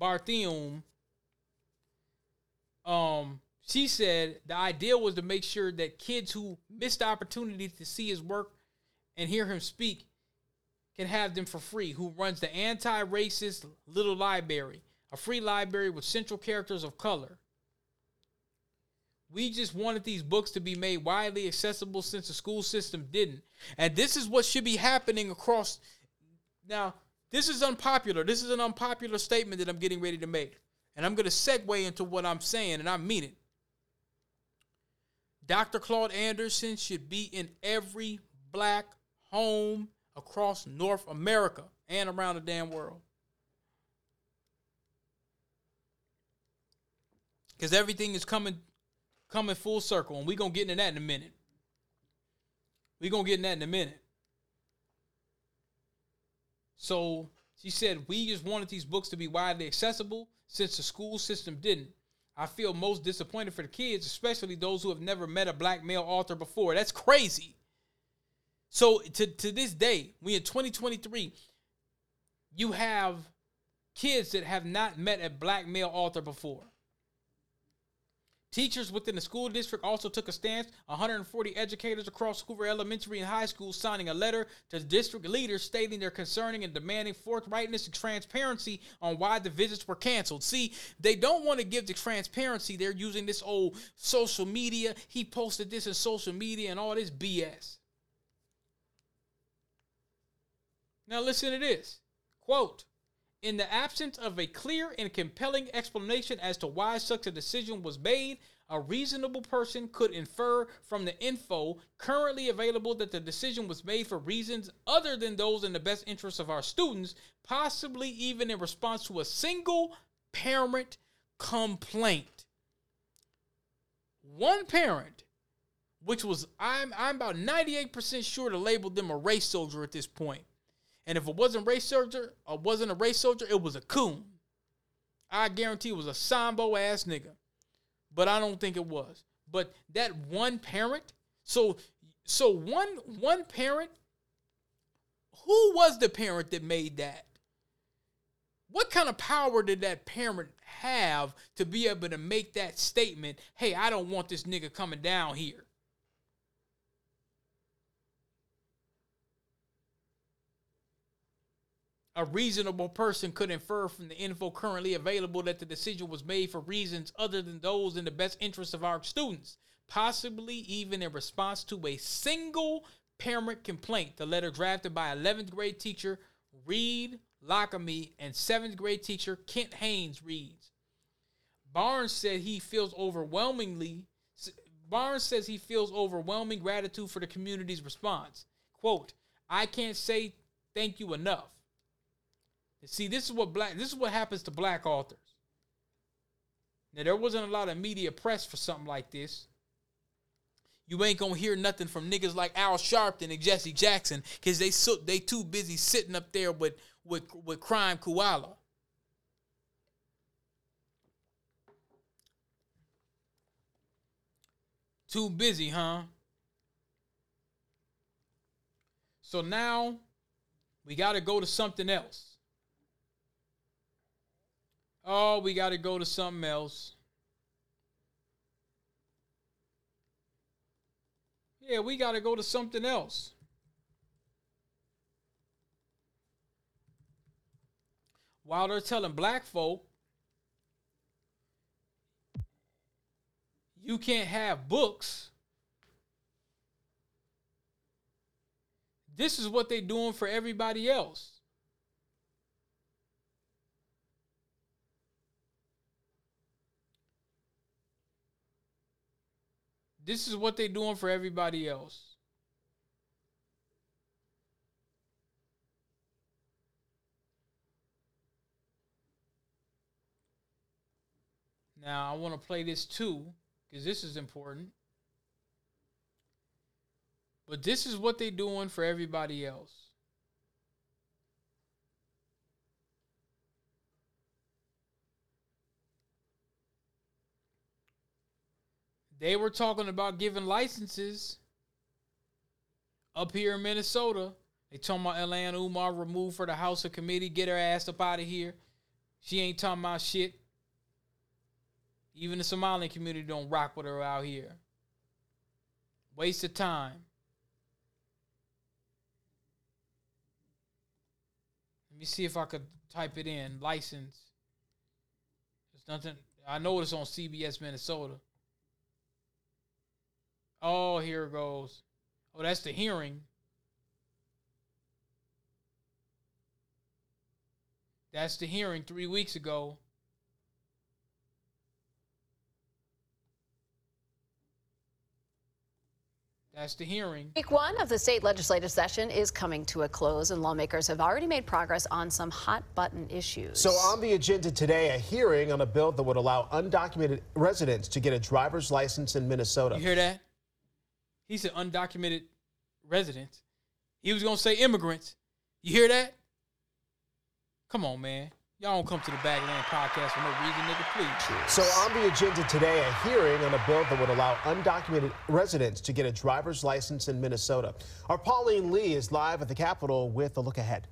Barthium, she said the idea was to make sure that kids who missed the opportunity to see his work and hear him speak can have them for free, who runs the anti-racist Little Library, a free library with central characters of color. We just wanted these books to be made widely accessible since the school system didn't. And this is what should be happening across now. This is unpopular. This is an unpopular statement that I'm getting ready to make. And I'm going to segue into what I'm saying, and I mean it. Dr. Claude Anderson should be in every black home across North America and around the damn world. Because everything is coming full circle, and we're going to get into that in a minute. So she said, we just wanted these books to be widely accessible since the school system didn't. I feel most disappointed for the kids, especially those who have never met a black male author before. That's crazy. So to this day, we in 2023, you have kids that have not met a black male author before. Teachers within the school district also took a stance. 140 educators across Hoover Elementary and High School signing a letter to district leaders stating their concern and demanding forthrightness and transparency on why the visits were canceled. See, they don't want to give the transparency. They're using this old social media. He posted this in social media and all this BS. Now listen to this. Quote, in the absence of a clear and compelling explanation as to why such a decision was made, a reasonable person could infer from the info currently available that the decision was made for reasons other than those in the best interest of our students, possibly even in response to a single parent complaint. One parent, which was, I'm about 98% sure to label them a race soldier at this point. And if it wasn't race soldier, or wasn't a race soldier, it was a coon. I guarantee it was a Sambo ass nigga. But I don't think it was. But that one parent, so one parent, who was the parent that made that? What kind of power did that parent have to be able to make that statement? Hey, I don't want this nigga coming down here. A reasonable person could infer from the info currently available that the decision was made for reasons other than those in the best interest of our students, possibly even in response to a single parent complaint. The letter drafted by 11th grade teacher Reed Lockamy and 7th grade teacher Kent Haynes reads. Barnes says he feels overwhelming gratitude for the community's response. Quote, I can't say thank you enough. See, this is what happens to black authors. Now, there wasn't a lot of media press for something like this. You ain't gonna hear nothing from niggas like Al Sharpton and Jesse Jackson because they too busy sitting up there with Crime Koala. Too busy, huh? So now we gotta go to something else. Oh, we got to go to something else. Yeah, we got to go to something else. While they're telling black folk, you can't have books. This is what they're doing for everybody else. This is what they're doing for everybody else. Now, I want to play this too, because this is important. But this is what they're doing for everybody else. They were talking about giving licenses up here in Minnesota. They talking about Ilhan Omar removed for the House of Committee. Get her ass up out of here. She ain't talking about shit. Even the Somali community don't rock with her out here. Waste of time. Let me see if I could type it in. License. There's nothing. I know it's on CBS Minnesota. Oh, here it goes. Oh, that's the hearing. That's the hearing 3 weeks ago. That's the hearing. Week one of the state legislative session is coming to a close, and lawmakers have already made progress on some hot-button issues. So on the agenda today, a hearing on a bill that would allow undocumented residents to get a driver's license in Minnesota. You hear that? He said undocumented residents. He was going to say immigrants. You hear that? Come on, man. Y'all don't come to the Bagland Podcast for no reason, nigga, please. So on the agenda today, a hearing on a bill that would allow undocumented residents to get a driver's license in Minnesota. Our Pauline Lee is live at the Capitol with a look ahead.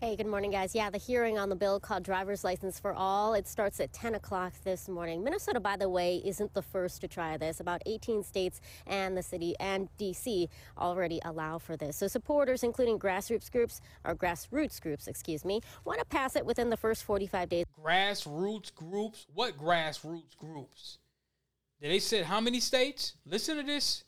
Hey, good morning, guys. Yeah, the hearing on the bill called Driver's License for All, it starts at 10 o'clock this morning. Minnesota, by the way, isn't the first to try this. About 18 states and the city and D.C. already allow for this. So supporters, including grassroots groups, want to pass it within the first 45 days. Grassroots groups? What grassroots groups? Did they said how many states? Listen to this.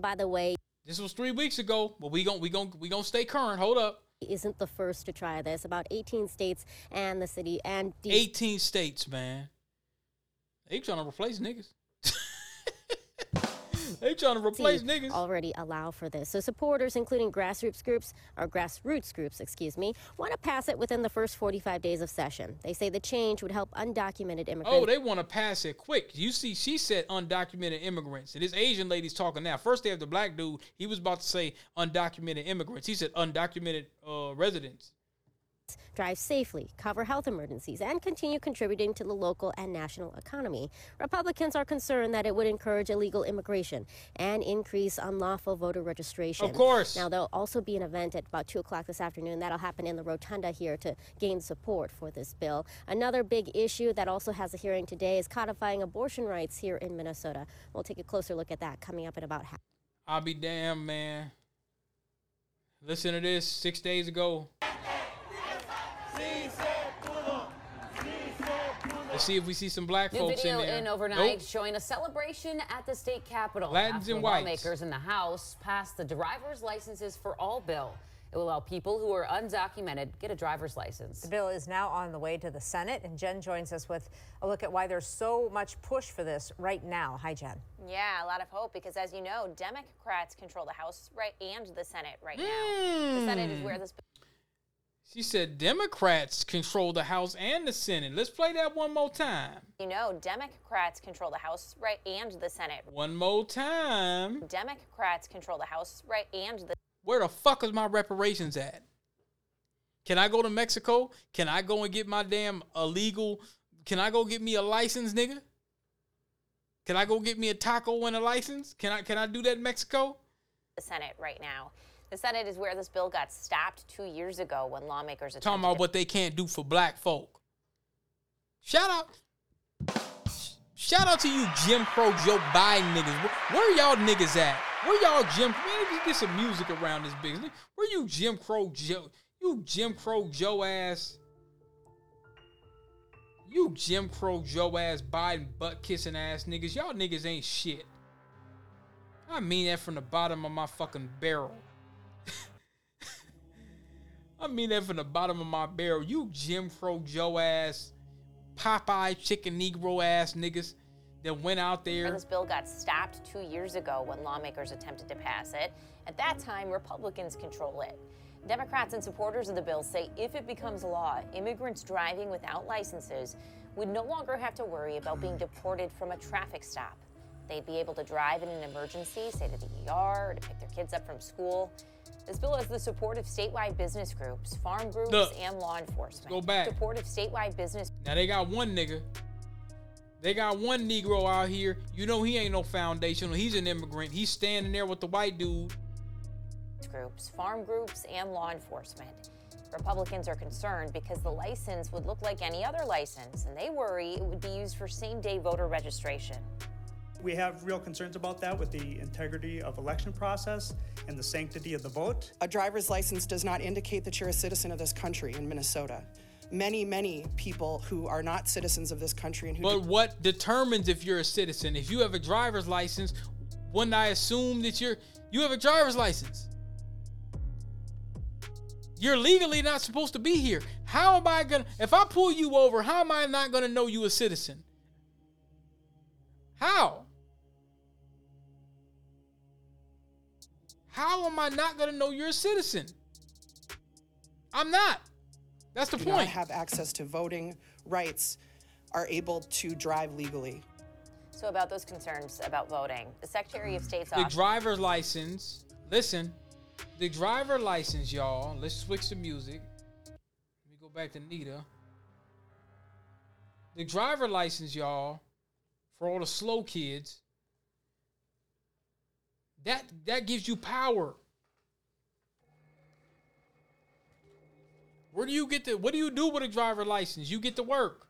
By the way, this was 3 weeks ago, but we gonna stay current. Hold up. Isn't the first to try this. About 18 states and the city and 18 states, man. They trying to replace niggas. They trying to replace niggas. Already allow for this. So supporters, including grassroots groups, want to pass it within the first 45 days of session. They say the change would help undocumented immigrants. Oh, they want to pass it quick. You see, she said undocumented immigrants. And this Asian lady's talking now. First, they have the black dude. He was about to say undocumented immigrants. He said undocumented residents. Drive safely, cover health emergencies, and continue contributing to the local and national economy. Republicans are concerned that it would encourage illegal immigration and increase unlawful voter registration. Of course. Now, there'll also be an event at about 2 o'clock this afternoon. That'll happen in the Rotunda here to gain support for this bill. Another big issue that also has a hearing today is codifying abortion rights here in Minnesota. We'll take a closer look at that coming up in about half. I'll be damned, man. Listen to this 6 days ago. Let's see if we see some black folks in there. New video in overnight showing a celebration at the state capitol. Latins and whites. Lawmakers in the House passed the driver's licenses for all bill. It will allow people who are undocumented get a driver's license. The bill is now on the way to the Senate, and Jen joins us with a look at why there's so much push for this right now. Hi, Jen. Yeah, a lot of hope because, as you know, Democrats control the House and the Senate right now. The Senate is where this bill. She said Democrats control the House and the Senate. Let's play that one more time. You know, Democrats control the House and the Senate. One more time. Democrats control the House and the... Where the fuck is my reparations at? Can I go to Mexico? Can I go and get my damn illegal... Can I go get me a license, nigga? Can I go get me a taco and a license? Can I do that in Mexico? The Senate right now. The Senate is where this bill got stopped 2 years ago when lawmakers... Talking about what they can't do for black folk. Shout out to you Jim Crow, Joe Biden niggas. Where y'all niggas at? Where y'all Jim... Man, if you get some music around this business. Where you Jim Crow Joe... You Jim Crow Joe ass... You Jim Crow Joe ass Biden butt-kissing ass niggas. Y'all niggas ain't shit. I mean that from the bottom of my fucking barrel. I mean that from the bottom of my barrel. You Jim Crow Joe ass, Popeye chicken Negro ass niggas that went out there. This bill got stopped 2 years ago when lawmakers attempted to pass it. At that time, Republicans control it. Democrats and supporters of the bill say if it becomes law, immigrants driving without licenses would no longer have to worry about being deported from a traffic stop. They'd be able to drive in an emergency, say to the ER, or to pick their kids up from school. This bill has the support of statewide business groups, farm groups, and law enforcement. Go back. Support of statewide business. Now they got one nigga. They got one Negro out here. You know he ain't no foundational. He's an immigrant. He's standing there with the white dude. Groups, farm groups, and law enforcement. Republicans are concerned because the license would look like any other license, and they worry it would be used for same-day voter registration. We have real concerns about that with the integrity of election process and the sanctity of the vote. A driver's license does not indicate that you're a citizen of this country in Minnesota. Many, many people who are not citizens of this country. But what determines if you're a citizen? If you have a driver's license, wouldn't I assume that you have a driver's license? You're legally not supposed to be here. How am I going to, if I pull you over, how am I not going to know you a citizen? How? How am I not going to know you're a citizen? I'm not. That's the point. Not have access to voting rights, are able to drive legally. So about those concerns about voting, the Secretary of State's office. The driver's license. Listen, the driver license, y'all. Let's switch the music. Let me go back to Nita. The driver license, y'all, for all the slow kids. That gives you power. Where do you get to, what do you do with a driver license? You get to work.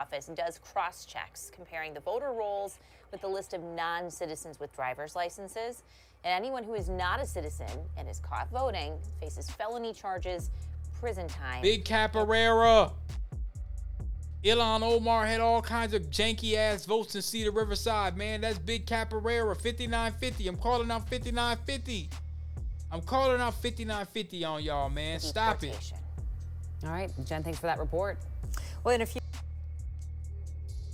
Office does cross-checks comparing the voter rolls with the list of non-citizens with driver's licenses. And anyone who is not a citizen and is caught voting faces felony charges, prison time. Big Capoeira. Ilhan Omar had all kinds of janky-ass votes in Cedar Riverside, man. That's Big Capoeira, 5950. I'm calling out 5950. I'm calling out 5950 on y'all, man. Stop it. All right, Jen, thanks for that report. Well, in a few...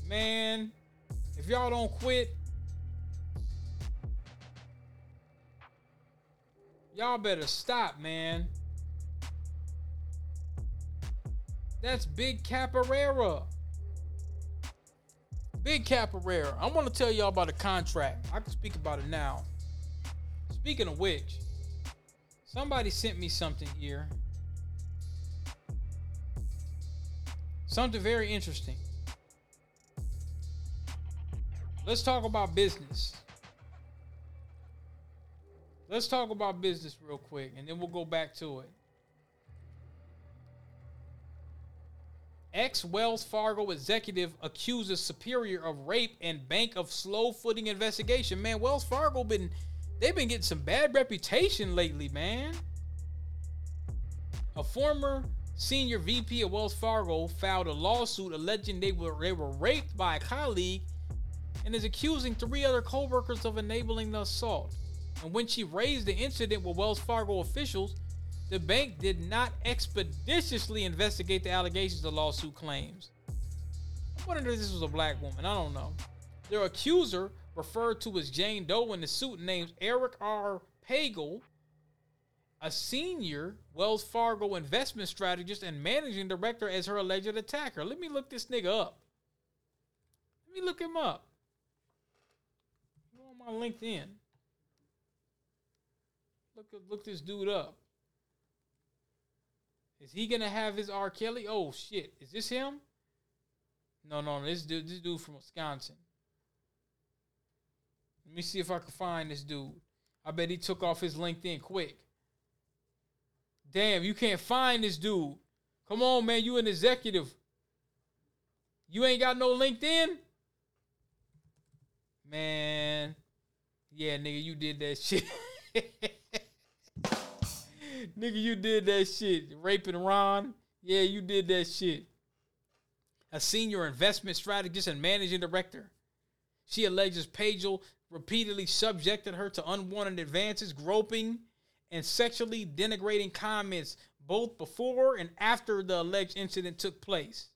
Man, if y'all don't quit, y'all better stop, man. That's Big Capoeira. Big Capoeira. I want to tell y'all about a contract. I can speak about it now. Speaking of which, somebody sent me something here. Something very interesting. Let's talk about business. Let's talk about business real quick, and then we'll go back to it. Ex-Wells Fargo executive accuses superior of rape and bank of slow-footing investigation. Man, Wells Fargo, they've been getting some bad reputation lately, man. A former senior VP of Wells Fargo filed a lawsuit alleging they were raped by a colleague and is accusing three other co-workers of enabling the assault. And when she raised the incident with Wells Fargo officials, the bank did not expeditiously investigate the allegations the lawsuit claims. I wonder if this was a black woman. I don't know. Their accuser, referred to as Jane Doe in the suit, names Eric R. Pagel, a senior Wells Fargo investment strategist and managing director, as her alleged attacker. Let me look this nigga up. Let me look him up. On my LinkedIn. Look this dude up. Is he gonna have his R. Kelly? Oh shit! Is this him? No. This dude from Wisconsin. Let me see if I can find this dude. I bet he took off his LinkedIn quick. Damn, you can't find this dude. Come on, man. You an executive. You ain't got no LinkedIn? Man. Yeah, nigga, you did that shit. Nigga, you did that shit. Raping Ron. Yeah, you did that shit. A senior investment strategist and managing director. She alleges Pagel repeatedly subjected her to unwanted advances, groping, and sexually denigrating comments both before and after the alleged incident took place.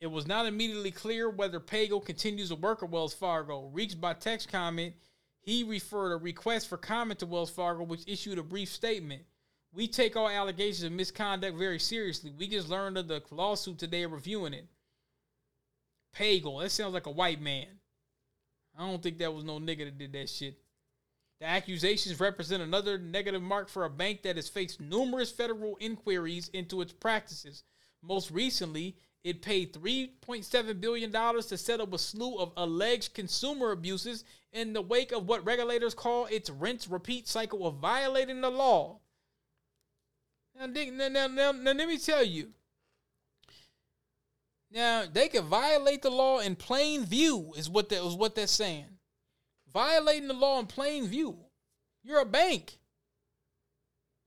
It was not immediately clear whether Pagel continues to work at Wells Fargo. Reached by text comment, he referred a request for comment to Wells Fargo, which issued a brief statement. We take all allegations of misconduct very seriously. We just learned of the lawsuit today reviewing it. Pagel. That sounds like a white man. I don't think that was no nigga that did that shit. The accusations represent another negative mark for a bank that has faced numerous federal inquiries into its practices. Most recently, it paid $3.7 billion to settle a slew of alleged consumer abuses in the wake of what regulators call its rinse-repeat cycle of violating the law. Now, let me tell you. Now, they can violate the law in plain view is what they're saying. Violating the law in plain view. You're a bank.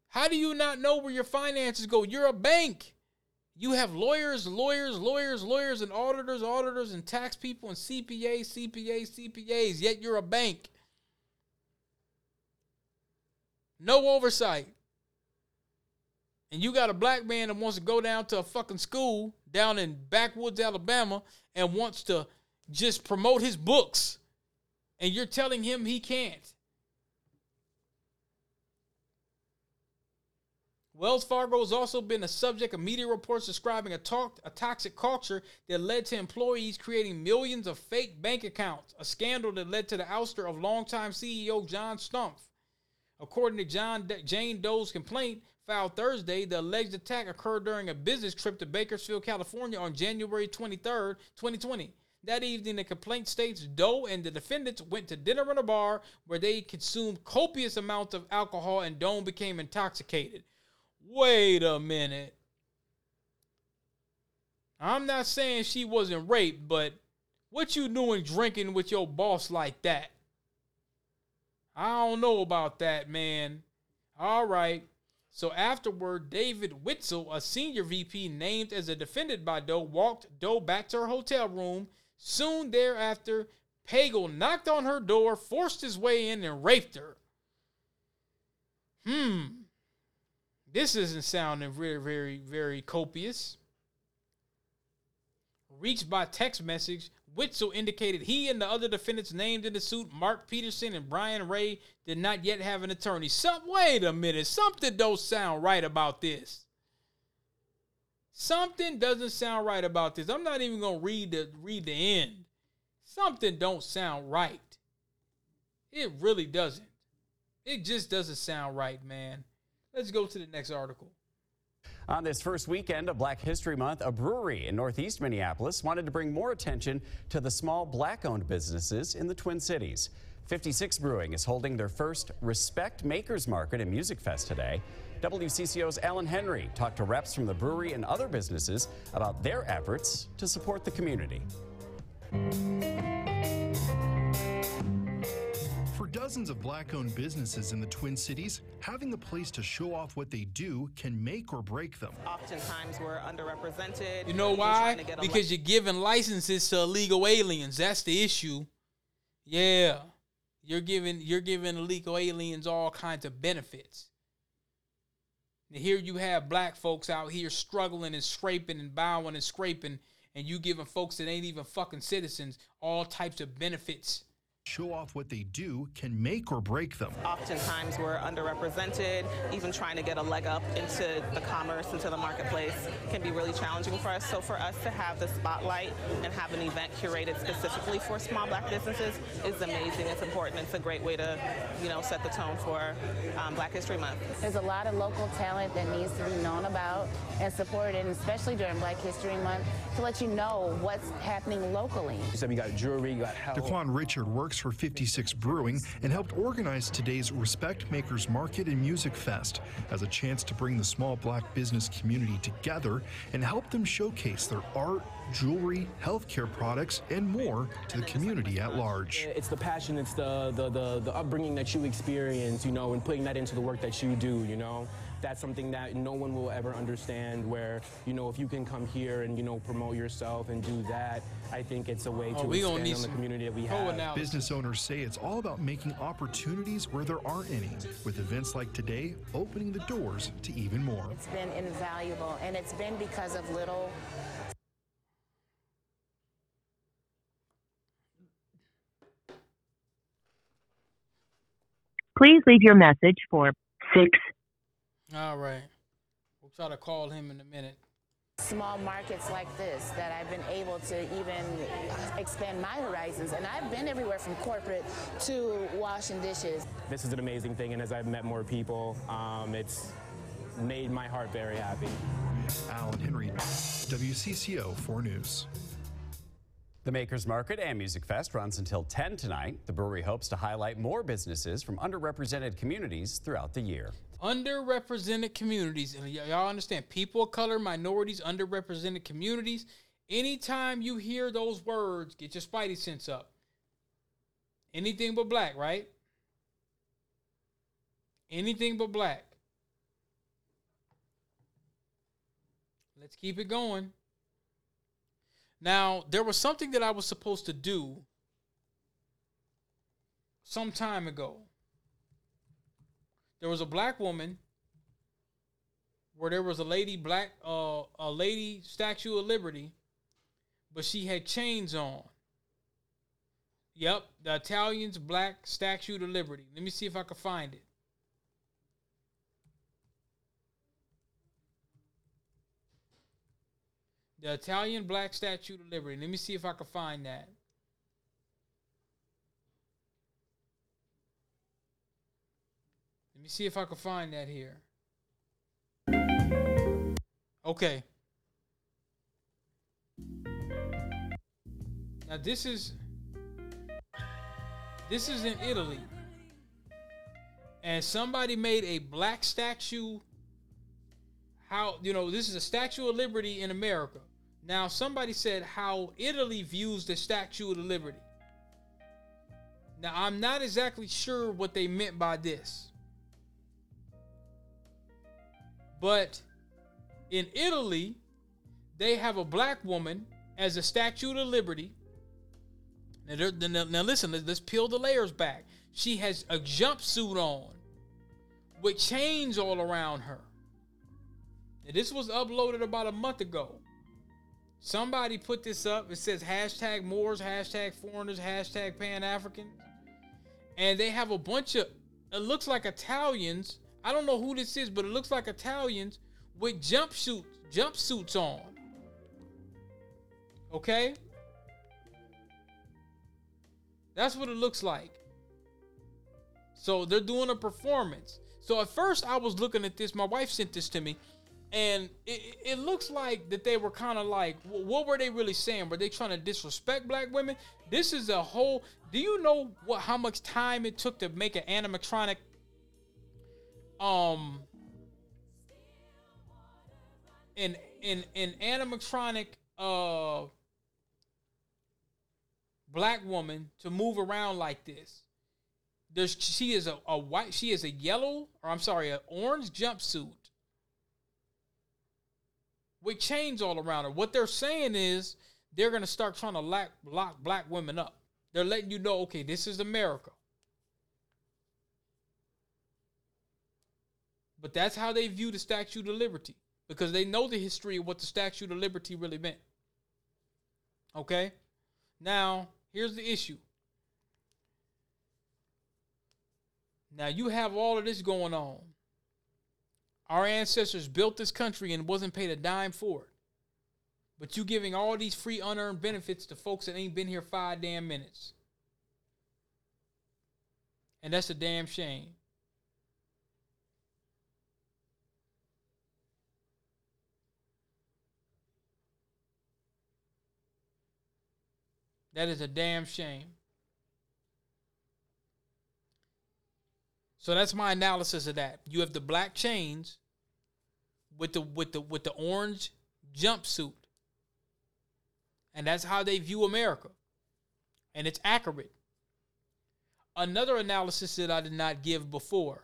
How do you not know where your finances go? You're a bank. You have lawyers, and auditors, and tax people, and CPAs, yet you're a bank. No oversight. And you got a black man that wants to go down to a fucking school down in backwoods, Alabama, and wants to just promote his books. And you're telling him he can't. Wells Fargo has also been the subject of media reports describing a toxic culture that led to employees creating millions of fake bank accounts, a scandal that led to the ouster of longtime CEO John Stumpf. According to Jane Doe's complaint, filed Thursday, the alleged attack occurred during a business trip to Bakersfield, California on January 23rd, 2020. That evening, the complaint states Doe and the defendants went to dinner in a bar where they consumed copious amounts of alcohol and Doe became intoxicated. wait a minute. I'm not saying she wasn't raped, but what you doing drinking with your boss like that? I don't know about that, man. All right. So afterward, David Witzel, a senior VP named as a defendant by Doe, walked Doe back to her hotel room. Soon thereafter, Pagel knocked on her door, forced his way in, and raped her. This isn't sounding very, very, very copious. Reached by text message, Witzel indicated he and the other defendants named in the suit, Mark Peterson and Brian Ray, did not yet have an attorney. Wait a minute. Something don't sound right about this. Something doesn't sound right about this. I'm not even going to read the end. Something don't sound right. It really doesn't. It just doesn't sound right, man. Let's go to the next article. On this first weekend of Black History Month, a brewery in Northeast Minneapolis wanted to bring more attention to the small Black-owned businesses in the Twin Cities. 56 Brewing is holding their first Respect Makers Market and Music Fest today. WCCO's Alan Henry talked to reps from the brewery and other businesses about their efforts to support the community. For dozens of Black-owned businesses in the Twin Cities, having the place to show off what they do can make or break them. Oftentimes we're underrepresented. You know why? Because you're giving licenses to illegal aliens. That's the issue. Yeah. You're giving illegal aliens all kinds of benefits. And here you have Black folks out here struggling and scraping and bowing and scraping, and you giving folks that ain't even fucking citizens all types of benefits. Show off what they do can make or break them. Oftentimes we're underrepresented. Even trying to get a leg up into the commerce, into the marketplace can be really challenging for us. So for us to have the spotlight and have an event curated specifically for small Black businesses is amazing. It's important. It's a great way to, set the tone for Black History Month. There's a lot of local talent that needs to be known about and supported, especially during Black History Month, to let you know what's happening locally. So you got jewelry, you got health. Daquan Richard works for 56 Brewing and helped organize today's Respect Makers Market and Music Fest as a chance to bring the small Black business community together and help them showcase their art, jewelry, healthcare products, and more to the community at large. It's the passion, it's the upbringing that you experience, and putting that into the work that you do, That's something that no one will ever understand, where, if you can come here and, promote yourself and do that, I think it's a way to expand on the community that we have. Business owners say it's all about making opportunities where there aren't any, with events like today opening the doors to even more. It's been invaluable, and it's been because of little... Please leave your message for 6. All right. We'll try to call him in a minute. Small markets like this that I've been able to even expand my horizons, and I've been everywhere from corporate to washing dishes. This is an amazing thing, and as I've met more people, it's made my heart very happy. Alan Henry, WCCO 4 News. The Makers Market and Music Fest runs until 10 tonight. The brewery hopes to highlight more businesses from underrepresented communities throughout the year. Underrepresented communities. And y'all understand, people of color, minorities, underrepresented communities. Anytime you hear those words, get your spidey sense up. Anything but Black, right? Anything but Black. Let's keep it going. Now, there was something that I was supposed to do some time ago. There was a Black woman where there was a lady Statue of Liberty, but she had chains on. Yep, the Italian's Black Statue of Liberty. Let me see if I can find it. The Italian Black Statue of Liberty. Let me see if I can find that. Let me see if I can find that here. Okay. Now this is in Italy. And somebody made a Black statue how, you know, this is a Statue of Liberty in America. Now, somebody said how Italy views the Statue of Liberty. Now, I'm not exactly sure what they meant by this. But in Italy, they have a black woman as a Statue of Liberty. Now listen, let's peel the layers back. She has a jumpsuit on with chains all around her. Now, this was uploaded about a month ago. Somebody put this up. It says hashtag Moors, hashtag foreigners, hashtag Pan-Africans. And they have a bunch of, it looks like Italians. I don't know who this is, but it looks like Italians with jumpsuits on. Okay? That's what it looks like. So they're doing a performance. So at first I was looking at this. My wife sent this to me. And it looks like that they were kind of like, what were they really saying? Were they trying to disrespect black women? This is a whole... Do you know how much time it took to make an animatronic an animatronic black woman to move around like this? She is an orange jumpsuit with chains all around her. What they're saying is they're going to start trying to lock black women up. They're letting you know, okay, this is America. But that's how they view the Statue of Liberty, because they know the history of what the Statue of Liberty really meant. Okay? Now, here's the issue. Now, you have all of this going on. Our ancestors built this country and wasn't paid a dime for it. But you giving all these free unearned benefits to folks that ain't been here 5 damn minutes. And that's a damn shame. That is a damn shame. So that's my analysis of that. You have the black chains with the orange jumpsuit. And that's how they view America. And it's accurate. Another analysis that I did not give before.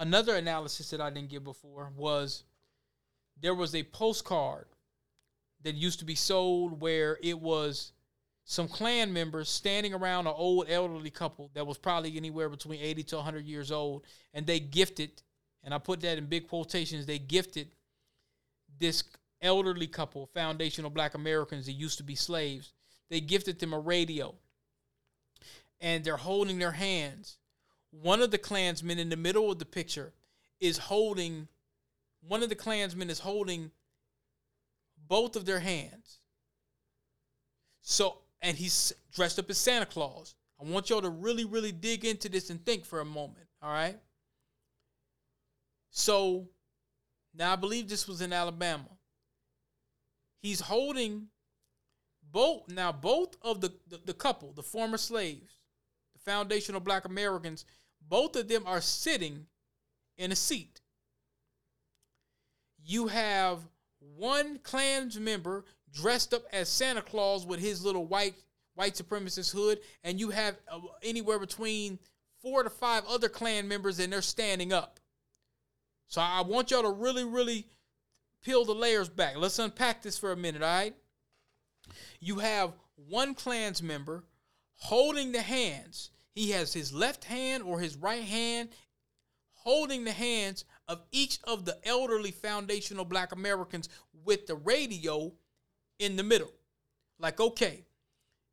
Another analysis that I didn't give before was there was a postcard that used to be sold where it was some Klan members standing around an old elderly couple that was probably anywhere between 80 to 100 years old. And they gifted, and I put that in big quotations, they gifted this elderly couple, foundational black Americans that used to be slaves. They gifted them a radio. And they're holding their hands. One of the Klansmen in the middle of the picture is holding, one of the Klansmen is holding both of their hands. So, and he's dressed up as Santa Claus. I want y'all to really, really dig into this and think for a moment, all right? So, now I believe this was in Alabama. He's holding both of the couple, the former slaves, the foundational black Americans, both of them are sitting in a seat. You have one Klan member dressed up as Santa Claus with his little white supremacist hood, and you have anywhere between 4 to 5 other Klan members, and they're standing up. So I want y'all to really, really peel the layers back. Let's unpack this for a minute, all right? You have one Klan member holding the hands. He has his left hand or his right hand holding the hands of each of the elderly foundational black Americans with the radio in the middle. Like, okay,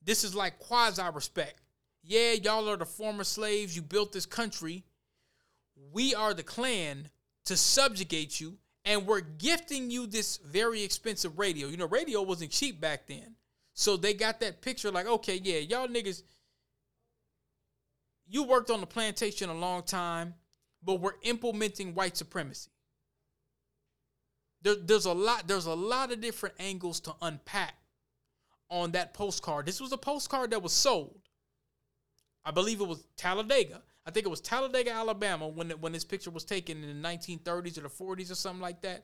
this is like quasi-respect. Yeah, y'all are the former slaves. You built this country. We are the Klan to subjugate you, and we're gifting you this very expensive radio. You know, radio wasn't cheap back then. So they got that picture like, okay, yeah, y'all niggas, you worked on the plantation a long time, but we're implementing white supremacy. There's a lot of different angles to unpack on that postcard. This was a postcard that was sold. I believe it was Talladega. I think it was Talladega, Alabama, when this picture was taken in the 1930s or the 40s or something like that.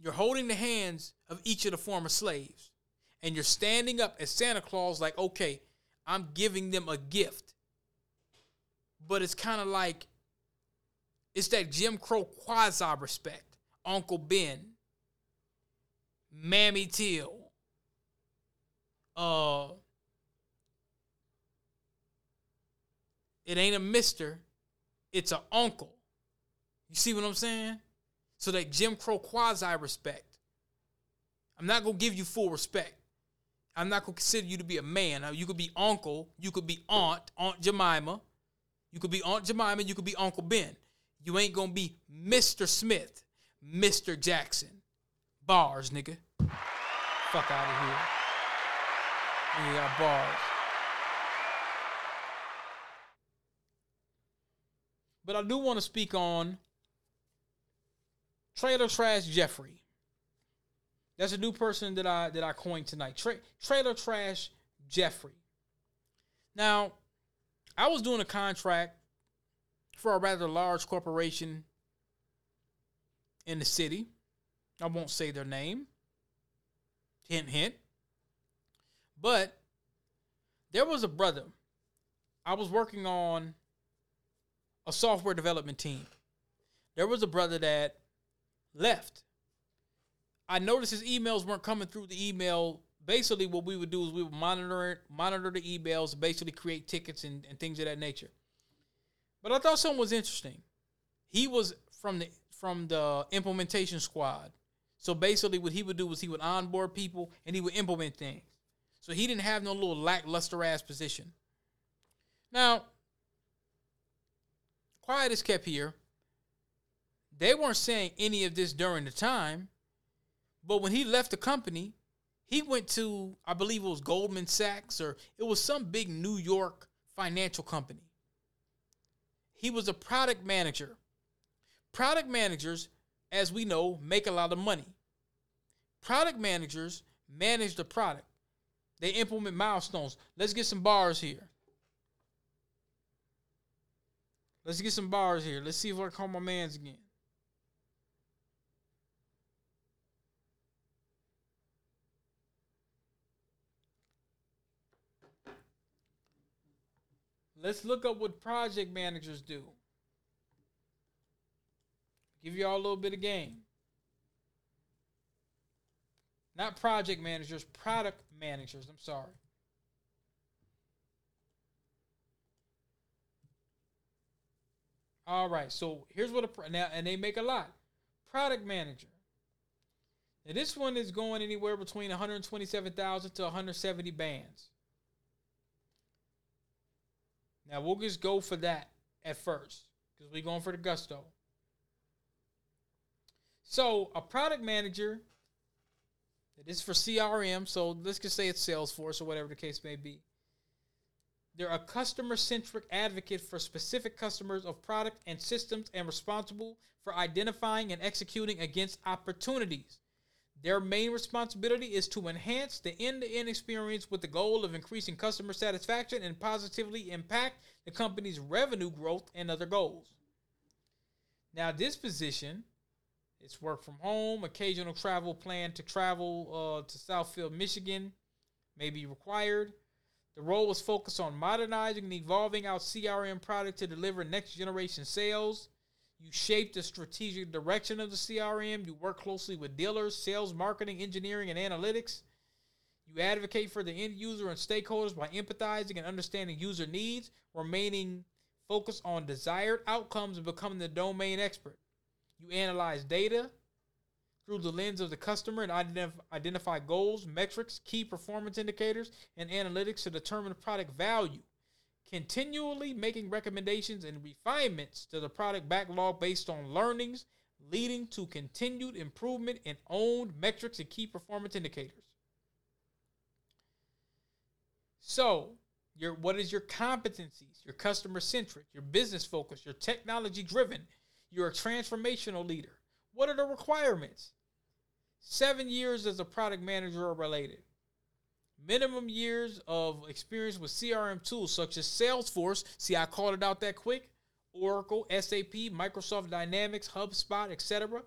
You're holding the hands of each of the former slaves, and you're standing up as Santa Claus like, okay, I'm giving them a gift. But it's kind of like, it's that Jim Crow quasi-respect. Uncle Ben, Mammy Till, it ain't a mister, it's an uncle. You see what I'm saying? So that Jim Crow quasi-respect. I'm not going to give you full respect. I'm not going to consider you to be a man. You could be uncle, you could be Aunt Jemima. You could be Aunt Jemima, you could be Uncle Ben. You ain't going to be Mr. Smith, Mr. Jackson. Bars, nigga. Fuck out of here. You got bars. But I do want to speak on Trailer Trash Jeffrey. That's a new person that I coined tonight. Trailer Trash Jeffrey. Now, I was doing a contract for a rather large corporation in the city. I won't say their name. Hint, hint. But there was a brother. I was working on a software development team. There was a brother that left. I noticed his emails weren't coming through the email. Basically, what we would do is we would monitor the emails, basically create tickets and things of that nature. But I thought something was interesting. He was from the implementation squad. So basically what he would do was he would onboard people and he would implement things. So he didn't have no little lackluster ass position. Now, quiet is kept here. They weren't saying any of this during the time, but when he left the company, he went to, I believe it was Goldman Sachs, or it was some big New York financial company. He was a product manager. Product managers, as we know, make a lot of money. Product managers manage the product. They implement milestones. Let's get some bars here. Let's get some bars here. Let's see if I can call my mans again. Let's look up what project managers do. Give you all a little bit of game. Not project managers, product managers. I'm sorry. All right, so here's what and they make a lot. Product manager. Now this one is going anywhere between 127,000 to 170 bands. Now we'll just go for that at first because we're going for the gusto. So a product manager. That is for CRM. So let's just say it's Salesforce or whatever the case may be. They're a customer-centric advocate for specific customers of product and systems and responsible for identifying and executing against opportunities. Their main responsibility is to enhance the end-to-end experience with the goal of increasing customer satisfaction and positively impact the company's revenue growth and other goals. Now, this position, it's work from home, occasional travel planned to travel to Southfield, Michigan, may be required. The role was focused on modernizing and evolving our CRM product to deliver next-generation sales. You shape the strategic direction of the CRM. You work closely with dealers, sales, marketing, engineering, and analytics. You advocate for the end user and stakeholders by empathizing and understanding user needs, remaining focused on desired outcomes, and becoming the domain expert. You analyze data through the lens of the customer and identify goals, metrics, key performance indicators, and analytics to determine product value, continually making recommendations and refinements to the product backlog based on learnings, leading to continued improvement in owned metrics and key performance indicators. So, what is your competencies? You're customer-centric, you're business-focused, you're technology-driven, you're a transformational leader. What are the requirements? 7 years as a product manager are related. minimum years of experience with CRM tools such as Salesforce. See, I called it out that quick. Oracle, SAP, Microsoft Dynamics, HubSpot, etc.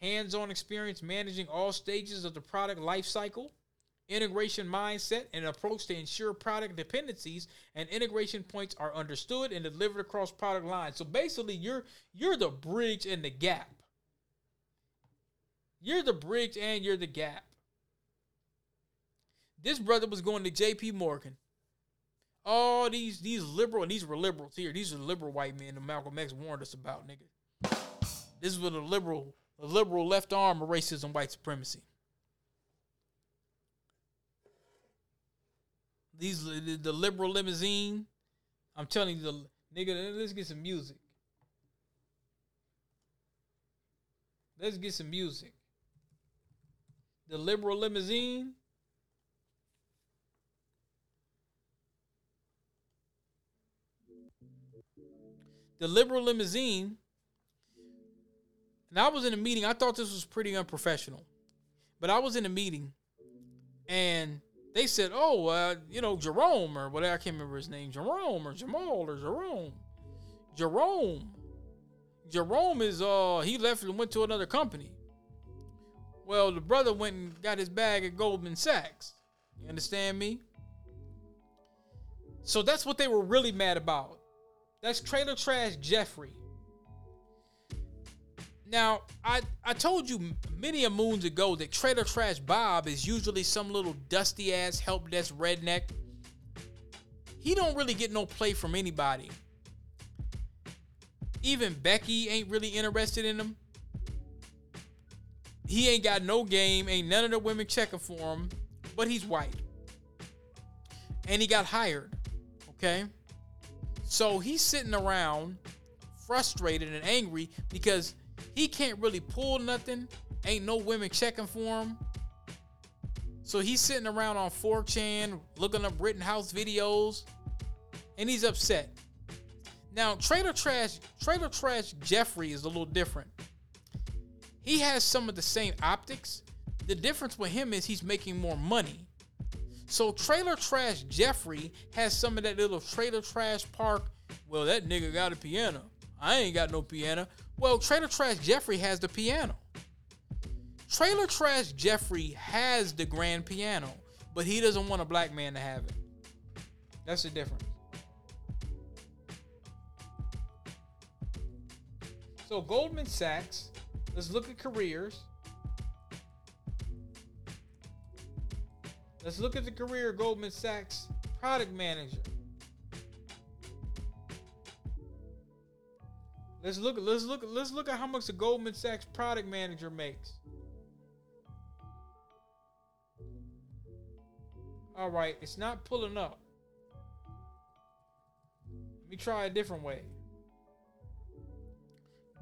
Hands-on experience managing all stages of the product lifecycle. Integration mindset and approach to ensure product dependencies and integration points are understood and delivered across product lines. So basically, you're the bridge and the gap. You're the bridge and you're the gap. This brother was going to J.P. Morgan. All these liberal, and these were liberals here. These are liberal white men that Malcolm X warned us about, nigga. This is with a liberal left arm of racism, white supremacy. The liberal limousine. I'm telling you, nigga, let's get some music. Let's get some music. The liberal limousine. The liberal limousine. And I was in a meeting. I thought this was pretty unprofessional. But I was in a meeting. And they said, oh, Jerome or whatever. I can't remember his name. Jerome or Jamal or Jerome. Jerome is, he left and went to another company. Well, the brother went and got his bag at Goldman Sachs. You understand me? So that's what they were really mad about. That's Trailer Trash Jeffrey. Now, I told you many a moons ago that Trailer Trash Bob is usually some little dusty-ass help desk redneck. He don't really get no play from anybody. Even Becky ain't really interested in him. He ain't got no game. Ain't none of the women checking for him. But he's white. And he got hired. Okay? So he's sitting around frustrated and angry because he can't really pull nothing. Ain't no women checking for him. So he's sitting around on 4chan, looking up Rittenhouse videos, and he's upset. Now, Trailer Trash Jeffrey is a little different. He has some of the same optics. The difference with him is he's making more money. So Trailer Trash Jeffrey has some of that little Trailer Trash Park. Well, that nigga got a piano. I ain't got no piano. Well, Trailer Trash Jeffrey has the piano. Trailer Trash Jeffrey has the grand piano, but he doesn't want a black man to have it. That's the difference. So Goldman Sachs, let's look at careers. Let's look at the career of Goldman Sachs product manager. Let's look at how much the Goldman Sachs product manager makes. All right, it's not pulling up. Let me try a different way.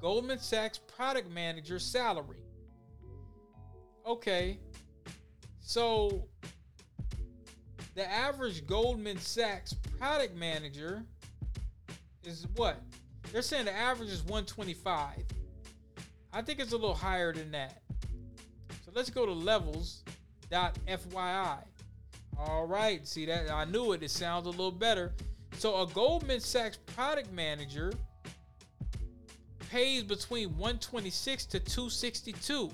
Goldman Sachs product manager salary. Okay. So the average Goldman Sachs product manager is what? They're saying the average is 125. I think it's a little higher than that. So let's go to levels.fyi. All right. See that? I knew it. It sounds a little better. So a Goldman Sachs product manager pays between 126 to 262.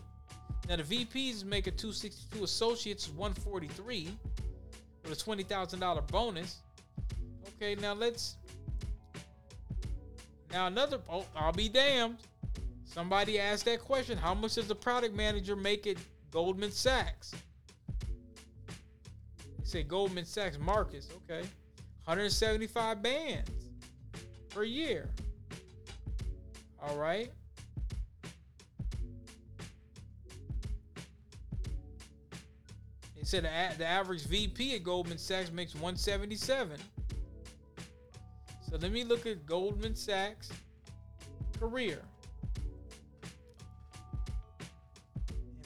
Now the VPs make a 262. Associates is 143 with a $20,000 bonus. Okay. Now let's. Now another, oh, I'll be damned. Somebody asked that question. How much does the product manager make at Goldman Sachs? They say Goldman Sachs Marcus. Okay. 175 bands per year. All right. They said the average VP at Goldman Sachs makes 177. So let me look at Goldman Sachs career.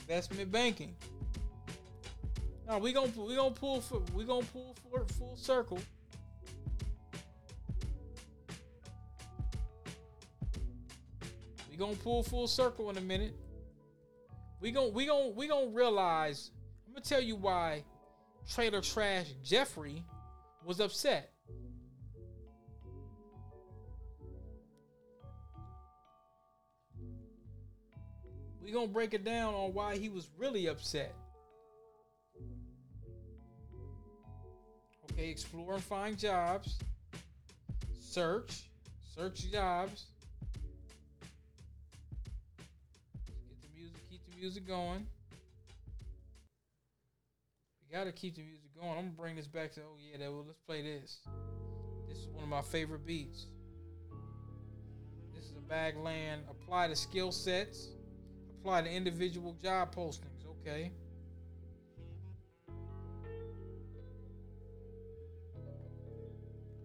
Investment banking. Now we gonna pull full circle. We gonna pull full circle in a minute. We gonna realize. I'm gonna tell you why Trailer Trash Jeffrey was upset. We're going to break it down on why he was really upset. Okay, explore and find jobs. Search jobs. Get the music, keep the music going. We got to keep the music going. I'm going to bring this back to, oh yeah, let's play this. This is one of my favorite beats. This is a Bagland. Apply the skill sets. Apply to individual job postings. Okay.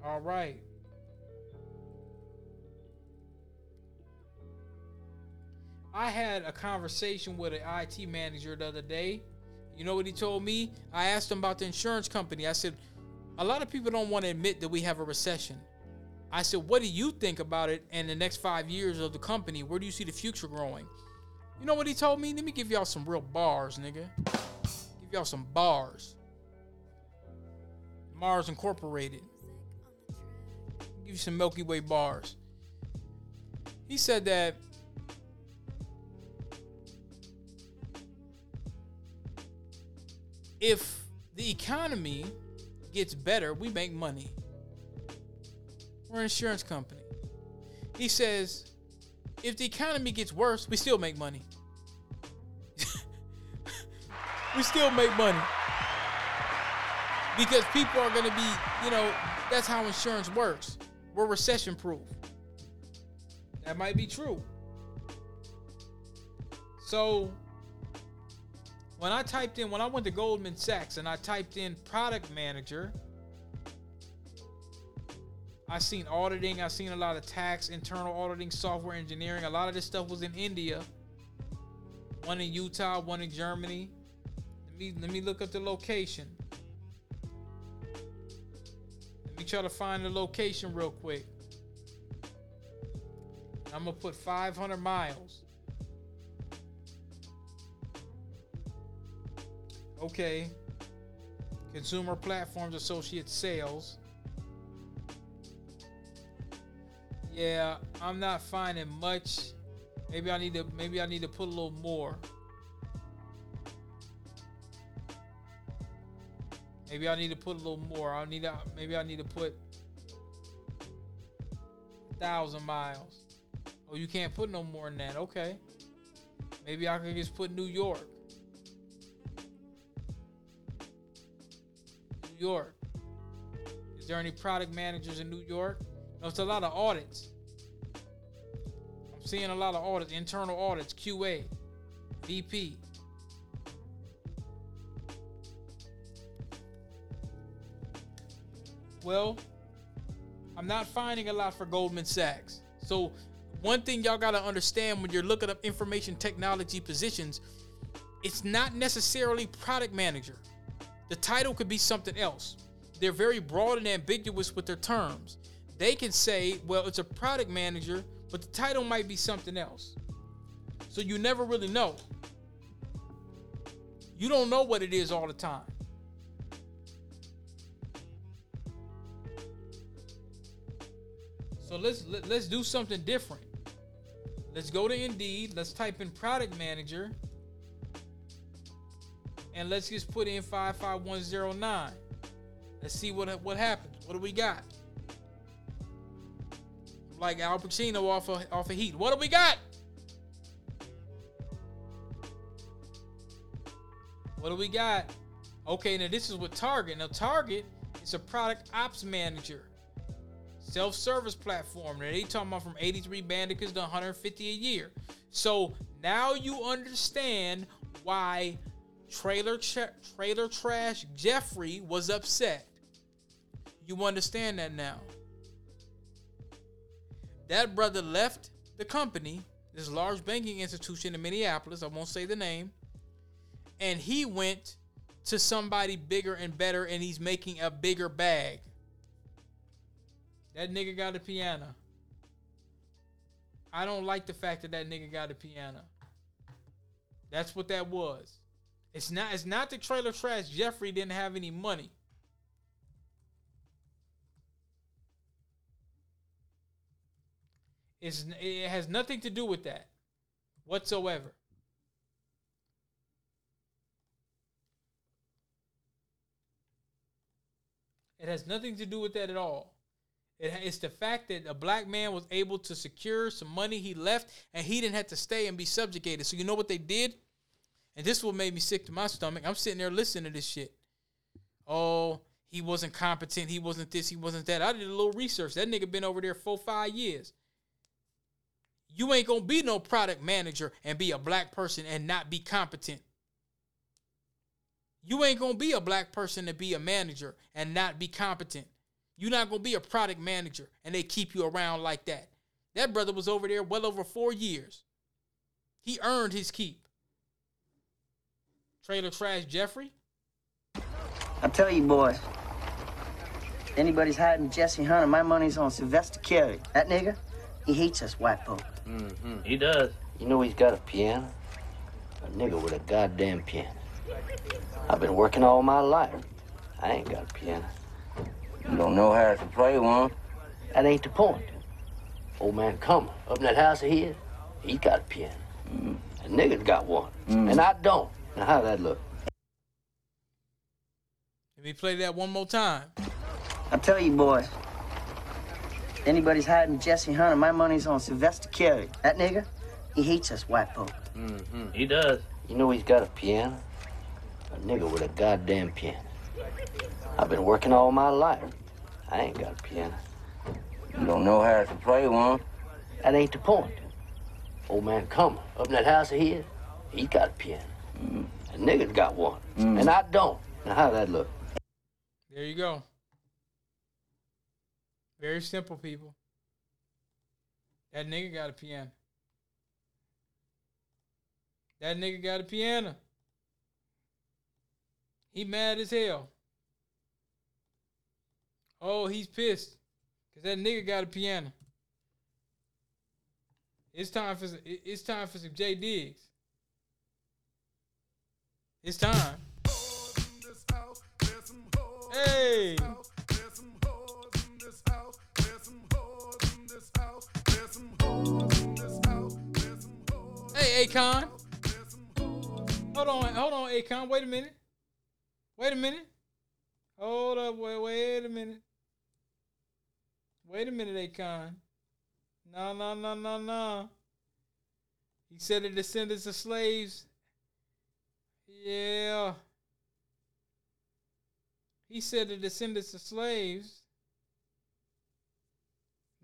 All right. I had a conversation with an IT manager the other day. You know what he told me? I asked him about the insurance company. I said, a lot of people don't want to admit that we have a recession. I said, what do you think about it and the next 5 years of the company? Where do you see the future growing? You know what he told me? Let me give y'all some real bars, nigga. Give y'all some bars. Mars Incorporated. Give you some Milky Way bars. He said that if the economy gets better, we make money. We're an insurance company. He says, if the economy gets worse, we still make money. We still make money. Because people are going to be, that's how insurance works. We're recession proof. That might be true. So when I went to Goldman Sachs and I typed in product manager, I've seen auditing. I've seen a lot of tax, internal auditing, software engineering. A lot of this stuff was in India. One in Utah, one in Germany. Let me look up the location. Let me try to find the location real quick. I'm going to put 500 miles. Okay. Consumer Platforms Associate Sales. Yeah, I'm not finding much. Maybe I need to put a little more. Maybe I need to put a little more. Maybe I need to put 1,000 miles. Oh, you can't put no more than that. Okay. Maybe I could just put New York. New York. Is there any product managers in New York? No, it's a lot of audits. I'm seeing a lot of audits, internal audits, QA, VP. Well, I'm not finding a lot for Goldman Sachs. So one thing y'all got to understand when you're looking up information technology positions, it's not necessarily product manager. The title could be something else. They're very broad and ambiguous with their terms. They can say, well, it's a product manager, but the title might be something else. So you never really know. You don't know what it is all the time. So let's do something different. Let's go to Indeed. Let's type in product manager. And let's just put in 55109. Let's see what happens. What do we got? Like Al Pacino off of Heat. What do we got? What do we got? Okay, now this is with Target. Now Target is a product ops manager. Self-service platform. Now they talking about from 83 Bandicots to 150 a year. So now you understand why Trailer Trash Jeffrey was upset. You understand that now. That brother left the company, this large banking institution in Minneapolis, I won't say the name, and he went to somebody bigger and better, and he's making a bigger bag. That nigga got a piano. I don't like the fact that nigga got a piano. That's what that was. It's not the trailer trash. Jeffrey didn't have any money. It has nothing to do with that whatsoever. It has nothing to do with that at all. It's the fact that a black man was able to secure some money. He left and he didn't have to stay and be subjugated. So you know what they did? And this is what made me sick to my stomach. I'm sitting there listening to this shit. Oh, he wasn't competent. He wasn't this. He wasn't that. I did a little research. That nigga been over there 4-5 years. You ain't going to be no product manager and be a black person and not be competent. You ain't going to be a black person to be a manager and not be competent. You're not going to be a product manager and they keep you around like that. That brother was over there well over 4 years. He earned his keep. Trailer trash Jeffrey. I tell you, boys, if anybody's hiding Jesse Hunter, my money's on Sylvester Carey. That nigga, he hates us white folk. Mm-hmm. He does. You know he's got a piano? A nigga with a goddamn piano. I've been working all my life. I ain't got a piano. You don't know how to play one. That ain't the point. Old man Comer, up in that house of his, he got a piano. Mm. A nigga's got one. Mm. And I don't. Now how that look? Let me play that one more time. I tell you, boys, if anybody's hiding Jesse Hunter, my money's on Sylvester Carey. That nigga, he hates us white folk. Mm-hmm. He does. You know he's got a piano? A nigga with a goddamn piano. I've been working all my life. I ain't got a piano. You don't know how to play one. That ain't the point. Old man Comer, up in that house of his, he got a piano. Mm. A nigga's got one. Mm. And I don't. Now how that look? There you go. Very simple, people. That nigga got a piano. That nigga got a piano. He mad as hell. Oh, he's pissed because that nigga got a piano. It's time for some J Diggs. It's time. Hey. Hey, Akon. Hold on, Akon. Wait a minute. Hold up, wait a minute. Wait a minute, Akon. No. He said the descendants of slaves. Yeah. He said the descendants of slaves.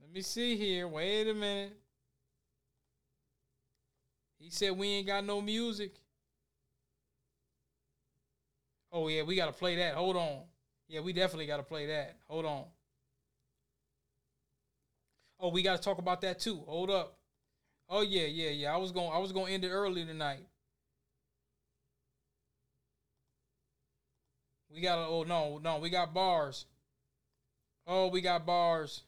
Let me see here. Wait a minute. He said we ain't got no music. Oh, yeah, we got to play that. Hold on. Yeah, we definitely got to play that. Hold on. Oh, we got to talk about that too. Hold up. Oh, yeah. I was going to end it early tonight. We got to, no, we got bars. Oh, we got bars.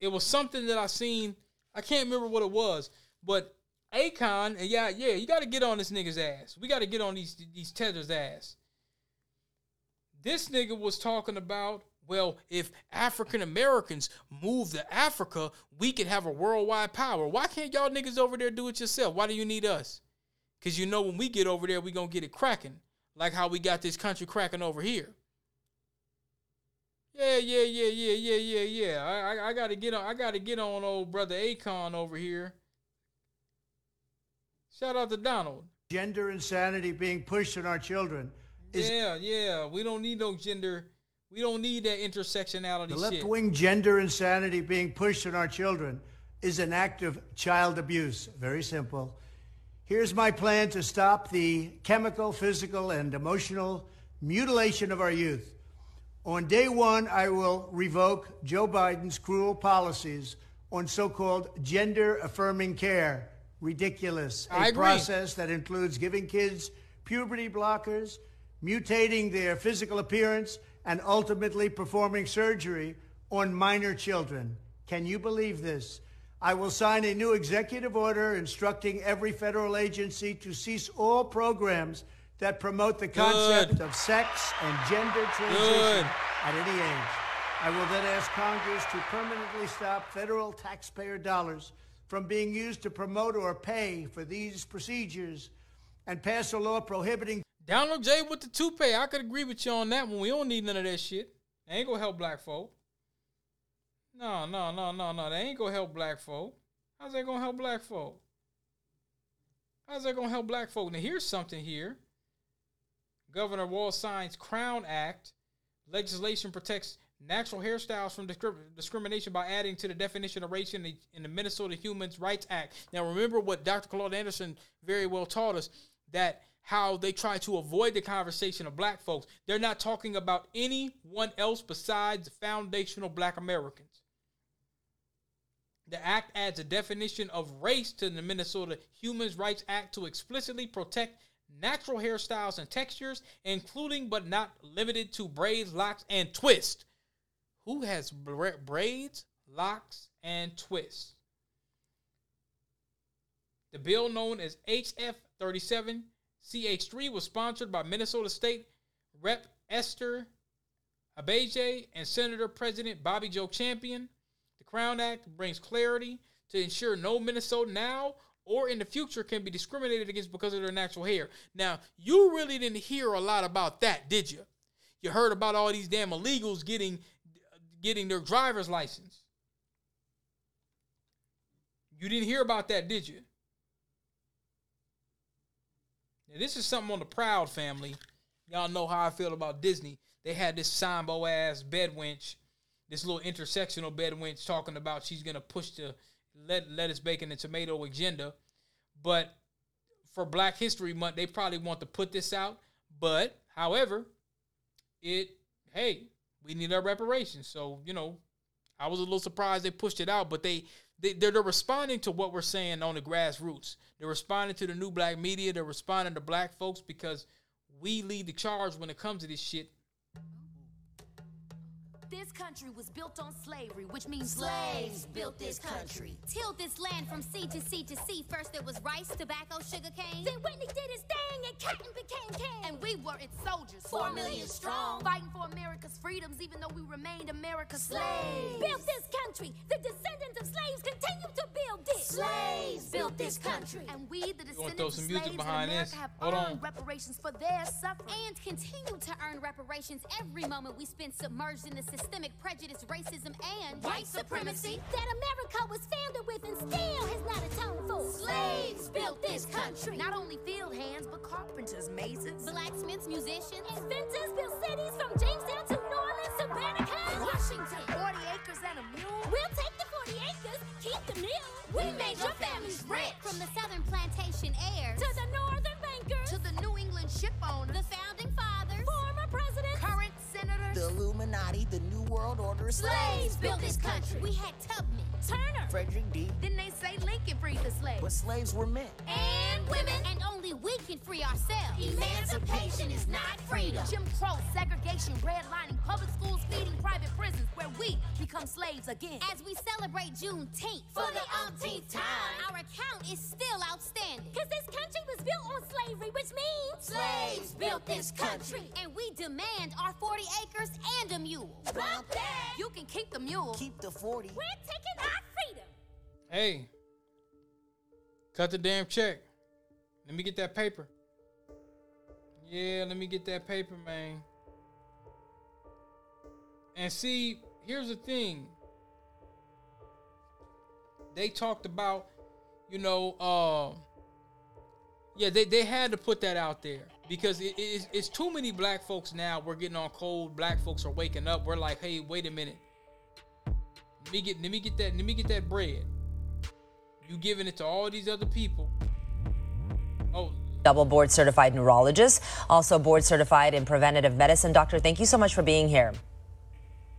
It was something that I seen. I can't remember what it was, but Akon, and yeah, you got to get on this nigga's ass. We got to get on these tethers' ass. This nigga was talking about, well, if African Americans move to Africa, we could have a worldwide power. Why can't y'all niggas over there do it yourself? Why do you need us? Because you know when we get over there, we going to get it cracking, like how we got this country cracking over here. Yeah. I got to get on. I got to get on old brother Akon over here. Shout out to Donald. Gender insanity being pushed on our children. Yeah. We don't need no gender. We don't need that intersectionality shit. The left-wing gender insanity being pushed on our children is an act of child abuse. Very simple. Here's my plan to stop the chemical, physical, and emotional mutilation of our youth. On day one, I will revoke Joe Biden's cruel policies on so-called gender-affirming care. Ridiculous. A process that includes giving kids puberty blockers, mutating their physical appearance, and ultimately performing surgery on minor children. Can you believe this? I will sign a new executive order instructing every federal agency to cease all programs that promote the concept of sex and gender transition at any age. I will then ask Congress to permanently stop federal taxpayer dollars from being used to promote or pay for these procedures and pass a law prohibiting... Donald J. with the toupee. I could agree with you on that one. We don't need none of that shit. They ain't gonna help black folk. No. They ain't gonna help black folk. How's that gonna help black folk? How's that gonna help black folk? Now, here's something here. Governor Wall signs Crown Act. Legislation protects natural hairstyles from discrimination by adding to the definition of race in the Minnesota Human Rights Act. Now, remember what Dr. Claude Anderson very well taught us, that how they try to avoid the conversation of black folks. They're not talking about anyone else besides the foundational black Americans. The act adds a definition of race to the Minnesota Human Rights Act to explicitly protect natural hairstyles and textures, including but not limited to braids, locks, and twists. Who has braids, locks, and twists? The bill known as HF 37 CH3 was sponsored by Minnesota State Rep. Esther Abejay and Senator President Bobby Joe Champion. The Crown Act brings clarity to ensure no Minnesotan now or in the future can be discriminated against because of their natural hair. Now, you really didn't hear a lot about that, did you? You heard about all these damn illegals getting their driver's license. You didn't hear about that, did you? Now, this is something on the Proud family. Y'all know how I feel about Disney. They had this Sambo-ass bedwench, this little intersectional bedwench talking about she's going to push the lettuce, bacon, and tomato agenda. But for Black History Month, they probably want to put this out. But, however, we need our reparations. So, I was a little surprised they pushed it out, but they're responding to what we're saying on the grassroots. They're responding to the new black media. They're responding to black folks because we lead the charge when it comes to this shit. This country was built on slavery, which means slaves built this country. Tilled this land from sea to sea to sea. First there was rice, tobacco, sugar cane. Then Whitney did his thing and cotton became king. And we were its soldiers, 4 million strong, fighting for America's freedoms, even though we remained America's slaves. Built this country. The descendants of slaves continue to build it. Slaves built this country. And we, the descendants of slaves in America, have earned reparations for their suffering and continue to earn reparations every moment we spend submerged in the systemic prejudice, racism, and white supremacy that America was founded with and still has not atoned for. Slaves built this country. Not only field hands, but carpenters, masons, blacksmiths, musicians, inventors built cities from Jamestown to New Orleans to Vatican, Washington. 40 acres and a mule. We'll take the 40 acres, keep the mule. We made your families rich. From the southern plantation heirs to the northern bankers to the New England ship owners, the founding fathers, former presidents, current senators, the Illuminati, the New World Order. Slaves built this country. We had Tubman, Turner, Frederick D. Then they say Lincoln freed the slaves. But slaves were men. And women. And only we can free ourselves. Emancipation is not freedom. Jim Crow, segregation, redlining, public schools feeding private prisons where we become slaves again. As we celebrate Juneteenth for the umpteenth time, our account is still outstanding. Because this country was built on slavery, which means slaves built this country. And we demand our 40 acres and a mule. Bump that. You can keep the mule. Keep the 40. We're taking our freedom. Hey, cut the damn check. Let me get that paper. Yeah, let me get that paper, man. And see, here's the thing. They talked about, they had to put that out there because it's too many black folks now. We're getting on cold. Black folks are waking up. We're like, hey, wait a minute. Let me get that bread. You giving it to all these other people. Oh. Double board certified neurologist, also board certified in preventative medicine. Doctor, thank you so much for being here.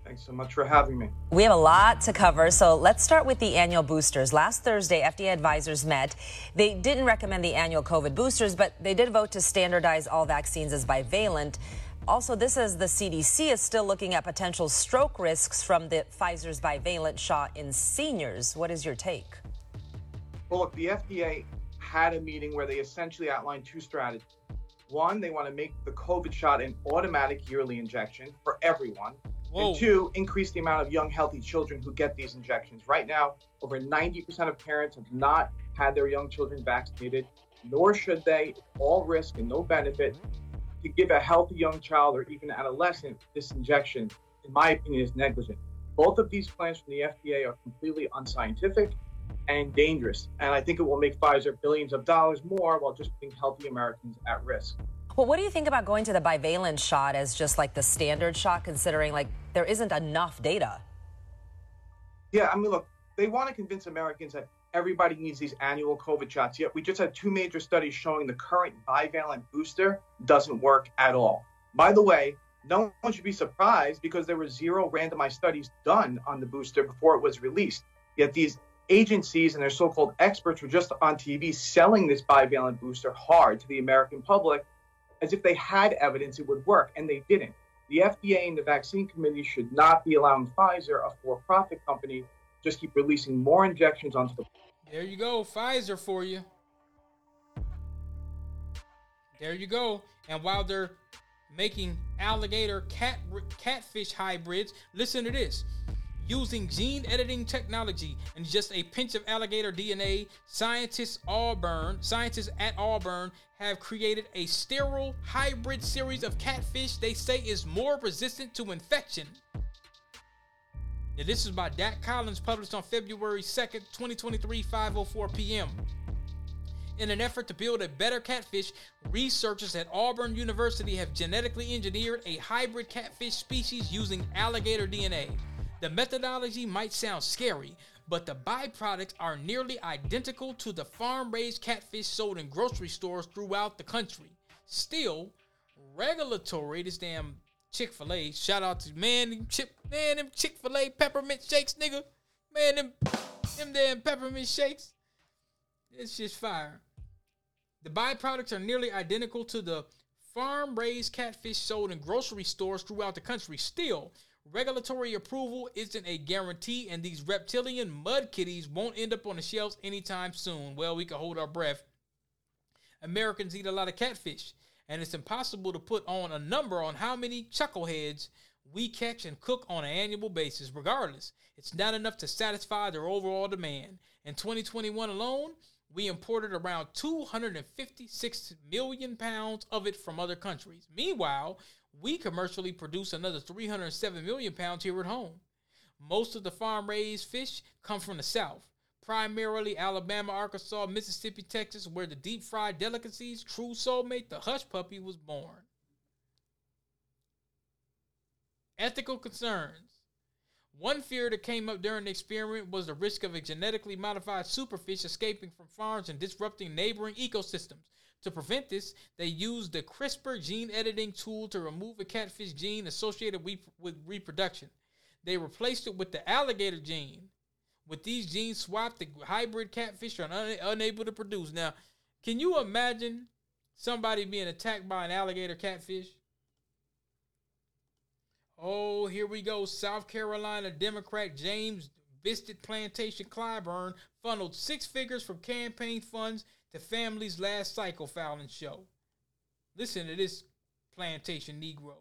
Thanks so much for having me. We have a lot to cover, so let's start with the annual boosters. Last Thursday, FDA advisors met. They didn't recommend the annual COVID boosters, but they did vote to standardize all vaccines as bivalent. Also, this is the CDC is still looking at potential stroke risks from the Pfizer's bivalent shot in seniors. What is your take? Well, look, the FDA had a meeting where they essentially outlined two strategies. One, they want to make the COVID shot an automatic yearly injection for everyone. Whoa. And two, increase the amount of young, healthy children who get these injections. Right now, over 90% of parents have not had their young children vaccinated, nor should they. All risk and no benefit. To give a healthy young child or even adolescent this injection, in my opinion, is negligent. Both of these plans from the FDA are completely unscientific and dangerous. And I think it will make Pfizer billions of dollars more while just putting healthy Americans at risk. Well, what do you think about going to the bivalent shot as just like the standard shot, considering like there isn't enough data? Yeah, I mean, look, they want to convince Americans that everybody needs these annual COVID shots, yet we just had two major studies showing the current bivalent booster doesn't work at all. By the way, no one should be surprised because there were zero randomized studies done on the booster before it was released. Yet these agencies and their so-called experts were just on TV selling this bivalent booster hard to the American public as if they had evidence it would work, and they didn't. The FDA and the vaccine committee should not be allowing Pfizer, a for-profit company, just keep releasing more injections onto the... There you go, Pfizer for you. There you go. And while they're making alligator catfish hybrids, listen to this. Using gene editing technology and just a pinch of alligator DNA, scientists at Auburn have created a sterile hybrid series of catfish they say is more resistant to infection. Now, this is by Dak Collins, published on February 2nd, 2023, 5:04 p.m. In an effort to build a better catfish, researchers at Auburn University have genetically engineered a hybrid catfish species using alligator DNA. The methodology might sound scary, but the byproducts are nearly identical to the farm-raised catfish sold in grocery stores throughout the country. Still, regulatory, this damn Chick-fil-A, shout out to, them Chick-fil-A peppermint shakes, nigga. Man, them damn peppermint shakes. It's just fire. The byproducts are nearly identical to the farm-raised catfish sold in grocery stores throughout the country. Still, regulatory approval isn't a guarantee, and these reptilian mud kitties won't end up on the shelves anytime soon. Well, we can hold our breath. Americans eat a lot of catfish, and it's impossible to put on a number on how many chuckleheads we catch and cook on an annual basis. Regardless, it's not enough to satisfy their overall demand. In 2021 alone, we imported around 256 million pounds of it from other countries. Meanwhile, we commercially produce another 307 million pounds here at home. Most of the farm-raised fish come from the South, primarily Alabama, Arkansas, Mississippi, Texas, where the deep-fried delicacies, true soulmate, the hush puppy, was born. Ethical concerns. One fear that came up during the experiment was the risk of a genetically modified superfish escaping from farms and disrupting neighboring ecosystems. To prevent this, they used the CRISPR gene editing tool to remove a catfish gene associated with reproduction. They replaced it with the alligator gene. With these genes swapped, the hybrid catfish are unable to produce. Now, can you imagine somebody being attacked by an alligator catfish? Oh, here we go. South Carolina Democrat James Visted Plantation Clyburn funneled $6 figures from campaign funds to families last cycle, Fallon show. Listen to this plantation Negro.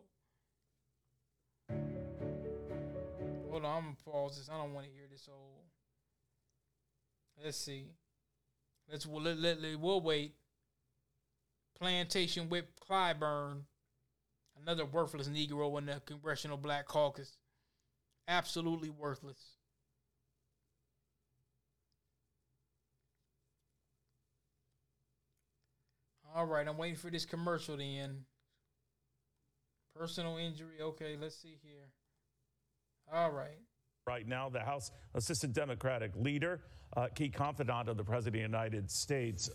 Hold on, I'm going to pause this. I don't want to hear this old... Let's see. We'll wait. Plantation Whip Clyburn, another worthless Negro in the Congressional Black Caucus. Absolutely worthless. All right, I'm waiting for this commercial to end. Personal injury. Okay, let's see here. All right. Right now, the House Assistant Democratic Leader, key confidant of the President of the United States.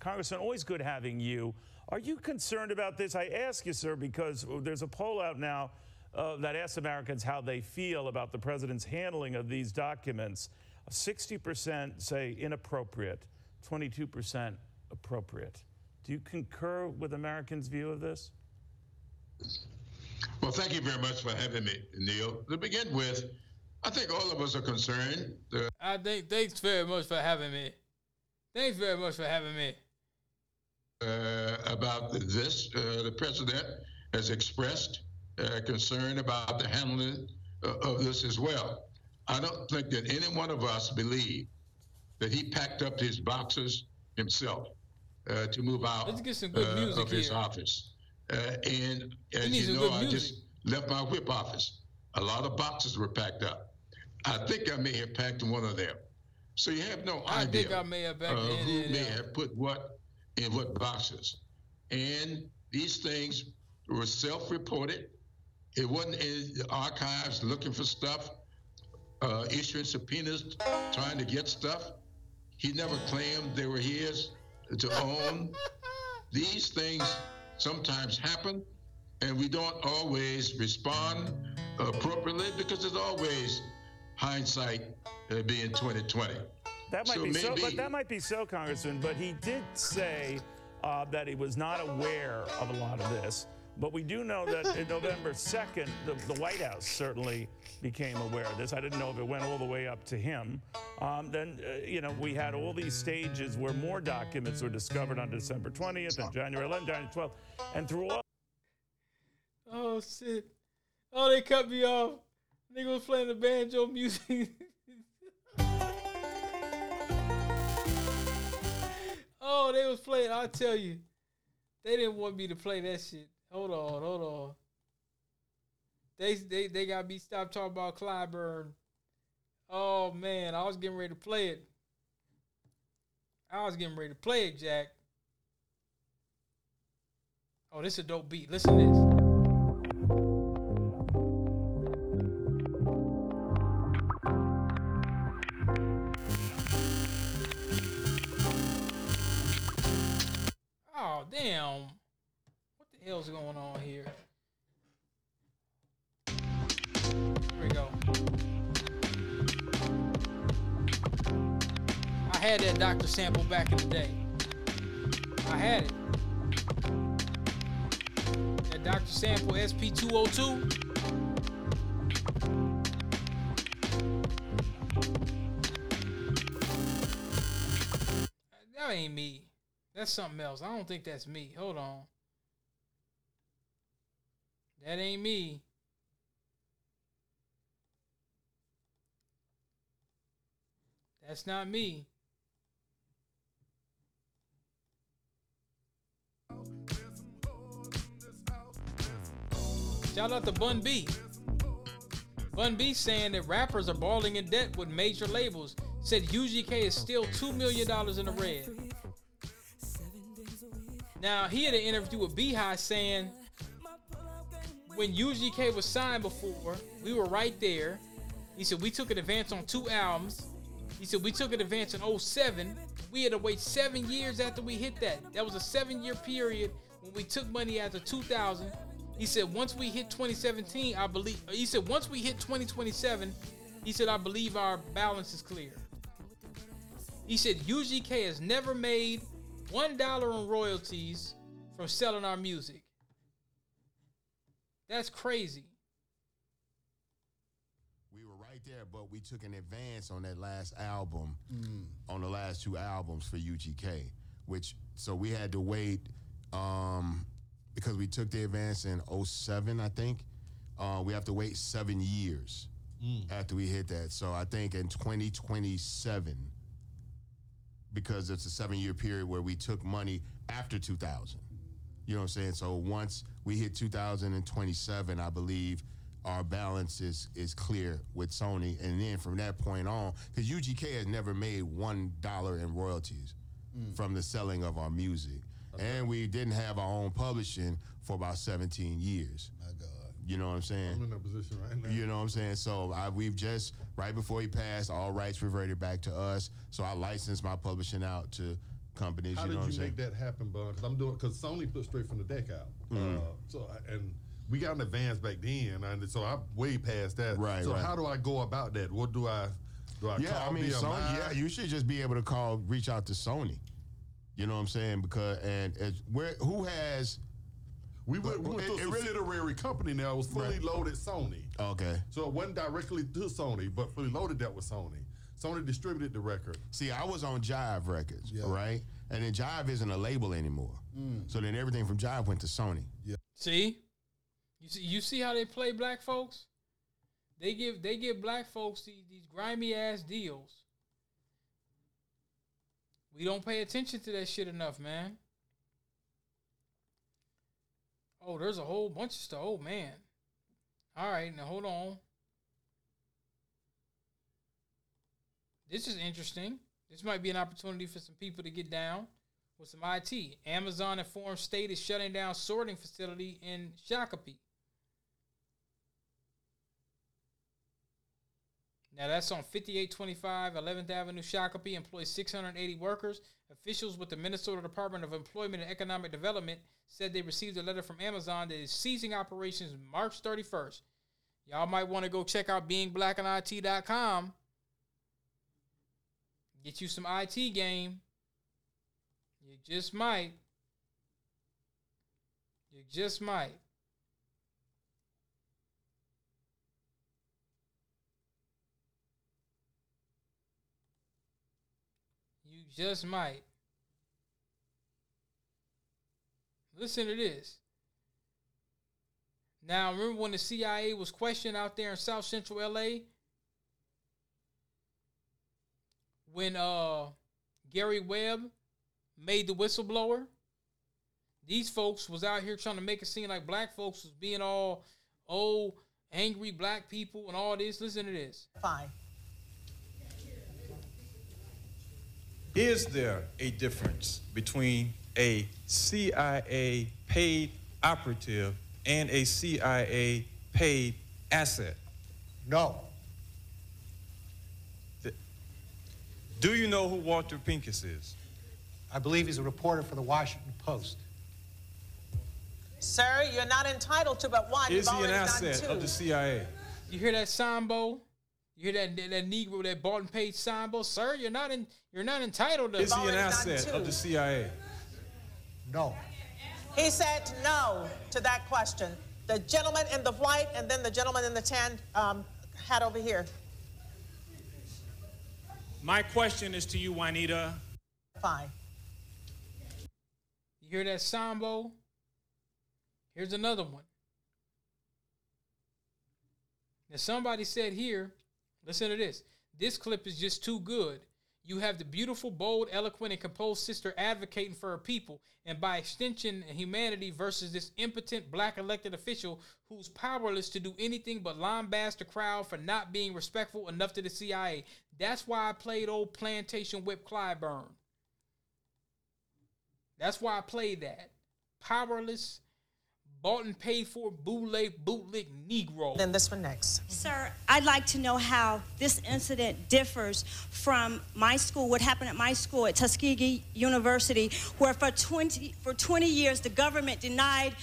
Congressman, always good having you. Are you concerned about this? I ask you, sir, because there's a poll out now that asks Americans how they feel about the president's handling of these documents. 60% say inappropriate, 22% appropriate. Do you concur with Americans' view of this? Well, thank you very much for having me, Neil. To begin with, I think all of us are concerned. Thanks very much for having me. Thanks very much for having me. About this, the president has expressed concern about the handling of this as well. I don't think that any one of us believe that he packed up his boxes himself to move out of his office. And as you know, I just left my whip office. A lot of boxes were packed up. I think I may have packed one of them. So you have no idea who may have put what in what boxes. And these things were self-reported. It wasn't in the archives looking for stuff, issuing subpoenas, trying to get stuff. He never claimed they were his to own. These things sometimes happen, and we don't always respond appropriately because there's always hindsight being 2020. That might be so, Congressman. But he did say that he was not aware of a lot of this. But we do know that in November 2nd, the White House certainly became aware of this. I didn't know if it went all the way up to him. Then we had all these stages where more documents were discovered on December 20th and January 11th, January 12th, and through all. Oh, shit. Oh, they cut me off. Nigga was playing the banjo music. Oh, they was playing. I tell you, they didn't want me to play that shit. Hold on. They got me stopped talking about Clyburn. Oh, man, I was getting ready to play it. Jack. Oh, this is a dope beat. Listen to this. Oh, damn. What the hell's going on here? Here we go. I had that Dr. sample back in the day. I had it. That Dr. sample SP202. That ain't me. That's something else. I don't think that's me. Hold on. That ain't me. That's not me. Shout out to Bun B. Bun B saying that rappers are balling in debt with major labels. Said UGK is still $2 million in the red. Now, he had an interview with Beehive saying when UGK was signed before, we were right there. He said, we took an advance on 2 albums. He said, we took an advance in 2007. We had to wait 7 years after we hit that. That was a 7-year period when we took money after 2000. He said, once we hit 2017, I believe. He said, once we hit 2027, he said, I believe our balance is clear. He said, UGK has never made $1 in royalties from selling our music. That's crazy. There, but we took an advance on that last album, on the last 2 albums for UGK, which, so we had to wait because we took the advance in 2007, I think. We have to wait 7 years after we hit that. So I think in 2027, because it's a 7-year period where we took money after 2000. You know what I'm saying? So once we hit 2027, I believe our balance is clear with Sony. And then from that point on, because UGK has never made $1 in royalties from the selling of our music. Okay. And we didn't have our own publishing for about 17 years. My God. You know what I'm saying? I'm in that position right now. You know what I'm saying? So we've just, right before he passed, all rights reverted back to us. So I licensed my publishing out to companies. How you know did you make that happen, Bud? Because I'm doing, because Sony put Straight from the Deck out. We got an advance back then, and so I'm way past that. Right. So how do I go about that? What do I do? Call BMI? Sony, you should just be able to reach out to Sony. You know what I'm saying? Because who has We went through a literary company now. It was fully loaded Sony. Okay. So it wasn't directly to Sony, but fully loaded that was Sony. Sony distributed the record. See, I was on Jive Records, right? And then Jive isn't a label anymore. Mm. So then everything from Jive went to Sony. Yeah. See? You see how they play black folks? They give black folks these grimy ass deals. We don't pay attention to that shit enough, man. Oh, there's a whole bunch of stuff. Oh, man. All right, now hold on. This is interesting. This might be an opportunity for some people to get down with some IT. Amazon informs state is shutting down sorting facility in Shakopee. Now, that's on 5825 11th Avenue, Shakopee. Employs 680 workers. Officials with the Minnesota Department of Employment and Economic Development said they received a letter from Amazon that is ceasing operations March 31st. Y'all might want to go check out beingblackandit.com. Get you some IT game. You just might. You just might. You just might. Listen to this. Now, remember when the CIA was questioned out there in South Central LA? When Gary Webb made the whistleblower? These folks was out here trying to make it seem like black folks was being all, oh, angry black people and all this. Listen to this. Fine. Is there a difference between a CIA paid operative and a CIA paid asset? No. Do you know who Walter Pincus is? I believe he's a reporter for the Washington Post. Sir, you're not entitled to but one. Is he an asset of the CIA? You hear that, Sambo? You hear that Negro, that Barton Page Sambo? Sir, you're not entitled to. Is he an asset of the CIA? No. He said no to that question. The gentleman in the white and then the gentleman in the tan hat over here. My question is to you, Juanita. Fine. You hear that, Sambo? Here's another one. Now, somebody said here, listen to this. This clip is just too good. You have the beautiful, bold, eloquent, and composed sister advocating for her people and by extension humanity versus this impotent black elected official who's powerless to do anything but lambast the crowd for not being respectful enough to the CIA. That's why I played old Plantation Whip Clyburn. That's why I played that. Powerless, bought and paid for bootleg Negro. Then this one next. Sir, I'd like to know how this incident differs from my school, what happened at my school at Tuskegee University, where for 20 years the government denied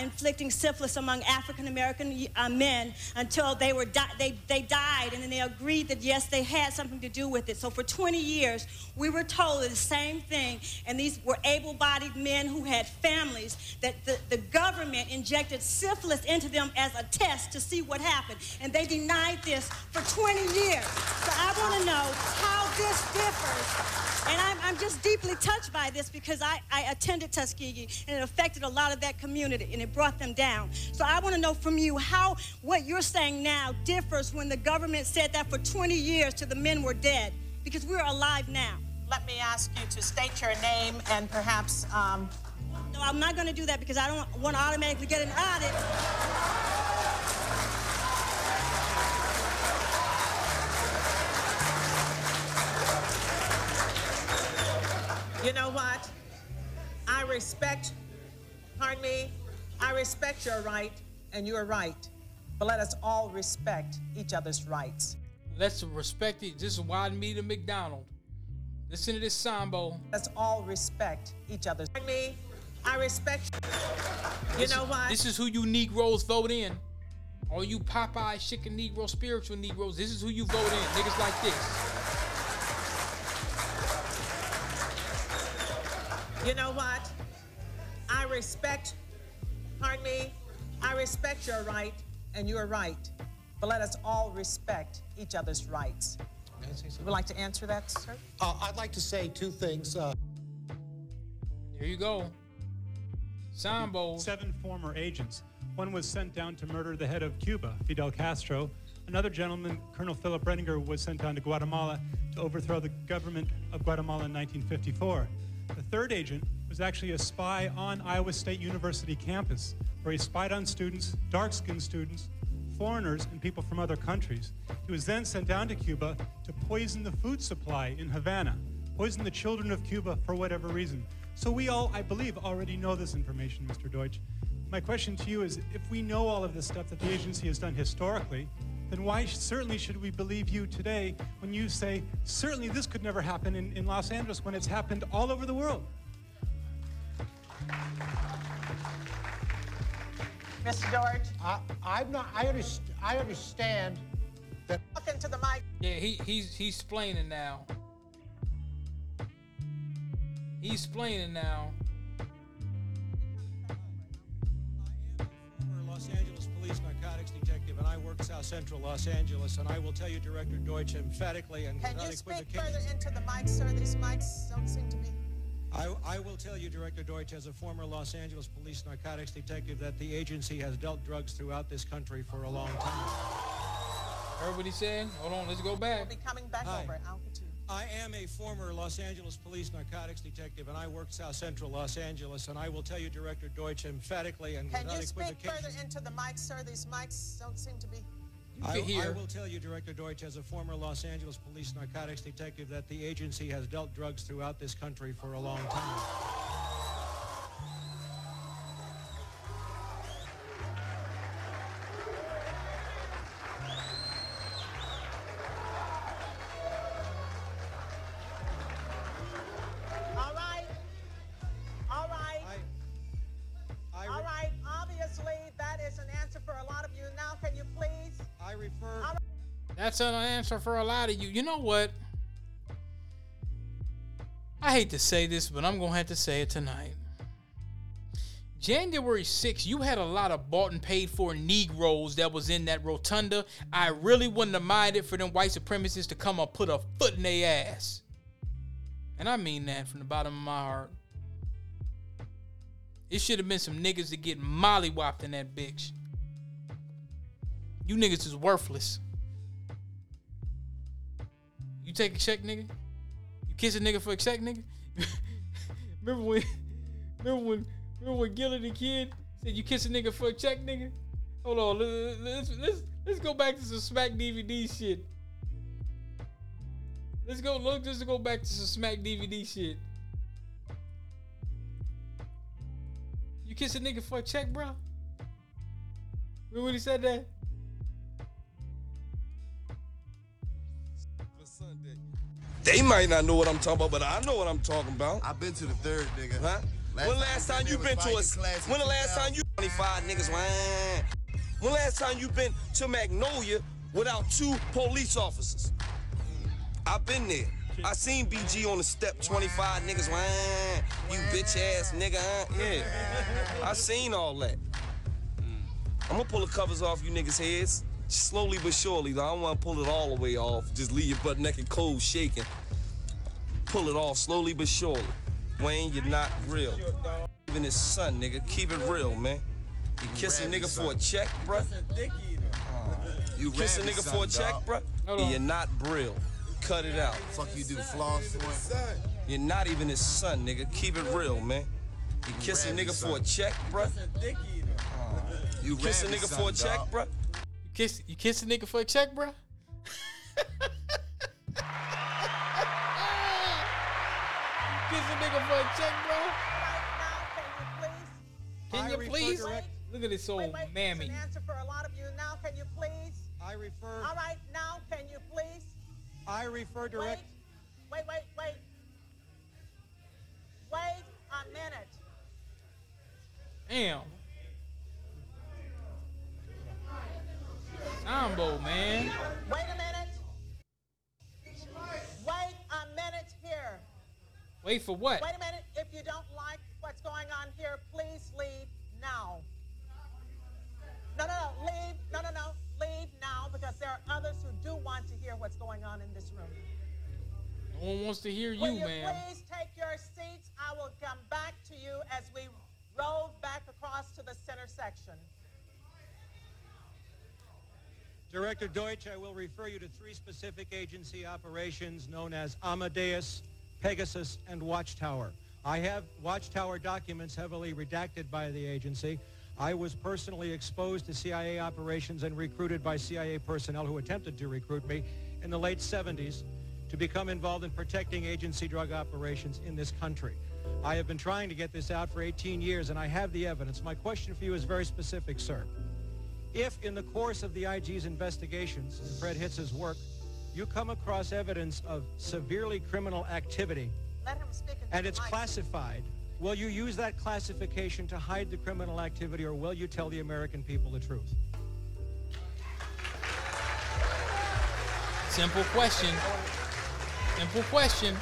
inflicting syphilis among African American men until they died, and then they agreed that yes, they had something to do with it. So for 20 years, we were told the same thing, and these were able-bodied men who had families that the government injected syphilis into them as a test to see what happened, and they denied this for 20 years. So I want to know how this differs, and I'm just deeply touched by this because I attended Tuskegee, and it affected a lot of that community. And it brought them down. So I want to know from you how what you're saying now differs when the government said that for 20 years till the men were dead, because we're alive now. Let me ask you to state your name and perhaps... No, I'm not going to do that because I don't want to automatically get an audit. You know what? I respect your right and your right, but let us all respect each other's rights. Let's respect it. This is Wide Meat and McDonald. Listen to this Sambo. Let's all respect each other's. Me, I respect you. You know what? This is who you Negroes vote in. All you Popeye chicken Negro, spiritual Negroes, this is who you vote in. Niggas like this. You know what? I respect Pardon me. I respect your right and your right, but let us all respect each other's rights. Can I say something? Would like to answer that, sir? I'd like to say two things. Here you go. Sambo. 7 former agents. One was sent down to murder the head of Cuba, Fidel Castro. Another gentleman, Colonel Philip Redinger, was sent down to Guatemala to overthrow the government of Guatemala in 1954. The third agent was actually a spy on Iowa State University campus, where he spied on students, dark-skinned students, foreigners, and people from other countries. He was then sent down to Cuba to poison the food supply in Havana, poison the children of Cuba for whatever reason. So we all, I believe, already know this information, Mr. Deutsch. My question to you is, if we know all of this stuff that the agency has done historically, then why certainly should we believe you today when you say, certainly this could never happen in Los Angeles when it's happened all over the world? Mr. George? I understand that. Talk into the mic. Yeah, he's explaining now. He's explaining now. Los Angeles Police Narcotics Detective, and I work South Central Los Angeles, and I will tell you, Director Deutsch, emphatically and without equivocation. Can you speak further into the mic, sir? These mics don't seem to be... I will tell you, Director Deutsch, as a former Los Angeles Police Narcotics Detective, that the agency has dealt drugs throughout this country for a long time. Heard what he said? Hold on, let's go back. We'll be coming back over. I'll get you. I am a former Los Angeles Police Narcotics Detective, and I work South Central Los Angeles, and I will tell you, Director Deutsch, emphatically and without equivocation... Can you speak further into the mic, sir? These mics don't seem to be... I will tell you, Director Deutsch, as a former Los Angeles Police Narcotics Detective, that the agency has dealt drugs throughout this country for a long time. That's an answer for a lot of you. You know what? I hate to say this, but I'm going to have to say it tonight. January 6th, you had a lot of bought and paid for Negroes that was in that rotunda. I really wouldn't have minded for them white supremacists to come and put a foot in their ass. And I mean that from the bottom of my heart. It should have been some niggas that get mollywopped in that bitch. You niggas is worthless. You take a check, nigga? You kiss a nigga for a check, nigga? remember when Gillard the Kid said you kiss a nigga for a check, nigga? Hold on, let's go back to some Smack DVD shit. Let's go back to some Smack DVD shit. You kiss a nigga for a check, bro? Remember when he said that? They might not know what I'm talking about, but I know what I'm talking about. I've been to the third, nigga. Huh? When the last time you been to Magnolia without 2 police officers? I've been there. I seen BG on the step, 25 niggas, wah, you bitch ass nigga, huh? Yeah. I seen all that. I'm gonna pull the covers off you niggas' heads. Slowly but surely, though. I don't want to pull it all the way off. Just leave your butt naked, cold, shaking. Pull it off slowly but surely. Wayne, you're not real. Even his son, nigga. Keep it real, man. You kiss a nigga for a check, bruh? You kiss a nigga for a check, bruh? You're not real. Cut it out. Fuck you do, floss. You're not even his son, nigga. Keep it real, man. You kiss a nigga for a check, bruh? You kiss a nigga for a check, bruh? You kiss a nigga for a check, bro? You kiss a nigga for a check, bro? Can you please? Look at this old mammy. There's an answer for a lot of you now. Can you please? All right, now can you please? Wait a minute. Damn. Combo, man. Wait a minute here. Wait for what? Wait a minute. If you don't like what's going on here, please leave now. Leave now, because there are others who do want to hear what's going on in this room. No one wants to hear you, ma'am. Will you please take your seats? I will come back to you as we roll back across to the center section. Director Deutsch, I will refer you to three specific agency operations known as Amadeus, Pegasus, and Watchtower. I have Watchtower documents heavily redacted by the agency. I was personally exposed to CIA operations and recruited by CIA personnel who attempted to recruit me in the late 70s to become involved in protecting agency drug operations in this country. I have been trying to get this out for 18 years, and I have the evidence. My question for you is very specific, sir. If, in the course of the IG's investigations, and Fred Hitz's work, you come across evidence of severely criminal activity, and it's classified, will you use that classification to hide the criminal activity, or will you tell the American people the truth? Simple question. Simple question.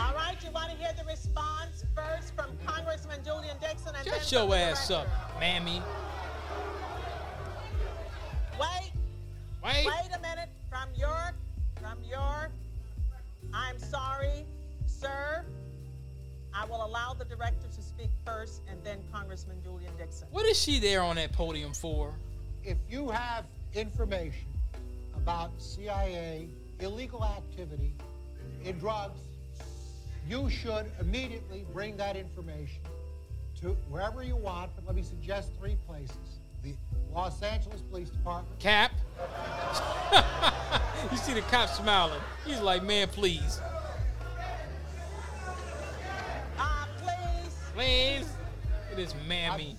All right, you want to hear the response first from Congressman Julian Dixon? And shut your ass up, mammy. Wait a minute. From your I'm sorry, sir. I will allow the director to speak first, and then Congressman Julian Dixon. What is she there on that podium for? If you have information about CIA illegal activity in drugs, you should immediately bring that information to wherever you want, but let me suggest three places. The Los Angeles Police Department. Cap. You see the cop smiling. He's like, man, please. Please. It is mammy.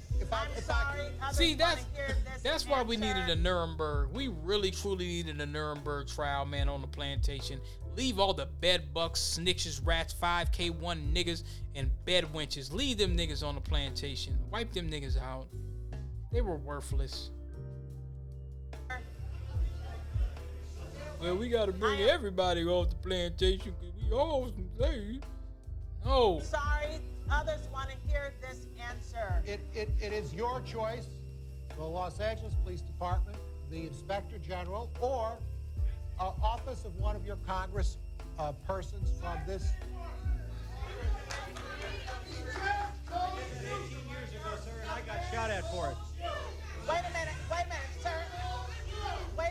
See, that's why we needed a Nuremberg. We really, truly needed a Nuremberg trial, man, on the plantation. Leave all the bed bugs, snitches, rats, 5K1 niggas, and bed wenches. Leave them niggas on the plantation. Wipe them niggas out. They were worthless. Well, we got to bring everybody off the plantation because we all some slaves. No. Sorry, others want to hear this answer. It is your choice, the Los Angeles Police Department, the Inspector General, or office of one of your Congress persons from this. 18 years ago, sir, and I got shot at for it. Wait a minute, sir. Wait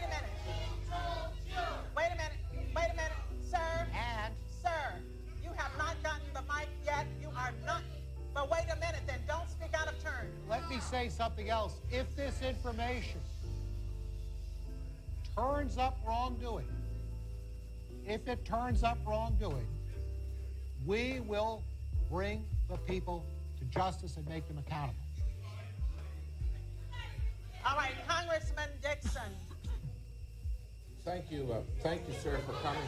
a minute, sir. And? Sir, you have not gotten the mic yet. You are not. But wait a minute, then don't speak out of turn. Let me say something else. If this information turns up wrongdoing, we will bring the people to justice and make them accountable. All right, Congressman Dixon. Thank you, sir, for coming.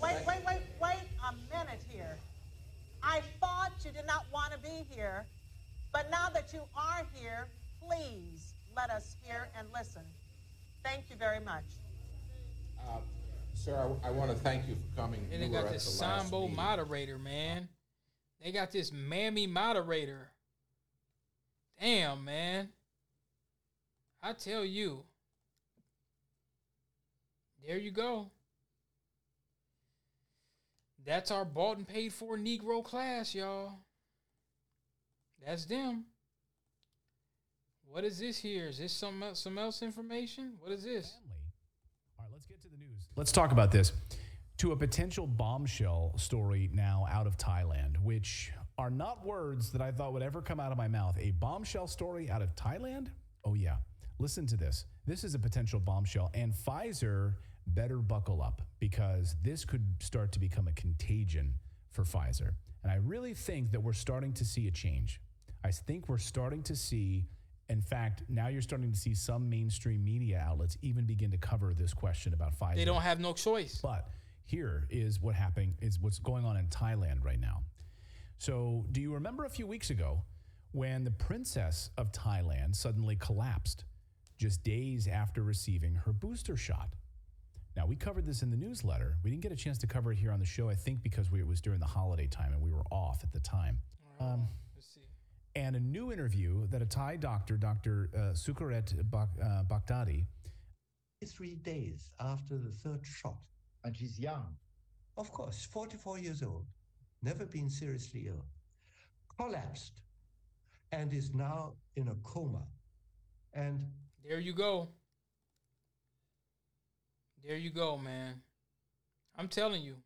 Wait a minute here. I thought you did not want to be here, but now that you are here, please let us hear and listen. Thank you very much. Sir, I want to thank you for coming. And they got this Sambo moderator, man. They got this mammy moderator. Damn, man. I tell you. There you go. That's our bought and paid for Negro class, y'all. That's them. What is this here? Is this some else information? What is this? All right, let's get to the news. Let's talk about this. To a potential bombshell story now out of Thailand, which are not words that I thought would ever come out of my mouth. A bombshell story out of Thailand? Oh, yeah. Listen to this. This is a potential bombshell, and Pfizer better buckle up because this could start to become a contagion for Pfizer. And I really think that we're starting to see a change. I think we're starting to see, in fact, now you're starting to see some mainstream media outlets even begin to cover this question about Pfizer. They don't have no choice. But here is what happening is what's going on in Thailand right now. So do you remember a few weeks ago when the princess of Thailand suddenly collapsed just days after receiving her booster shot? Now, we covered this in the newsletter. We didn't get a chance to cover it here on the show, I think, because it was during the holiday time and we were off at the time. Right. and a new interview that a Thai doctor, Dr. Sukaret Baghdadi. 3 days after the third shot. And she's young. Of course, 44 years old, never been seriously ill, collapsed, and is now in a coma. And there you go. There you go, man. I'm telling you,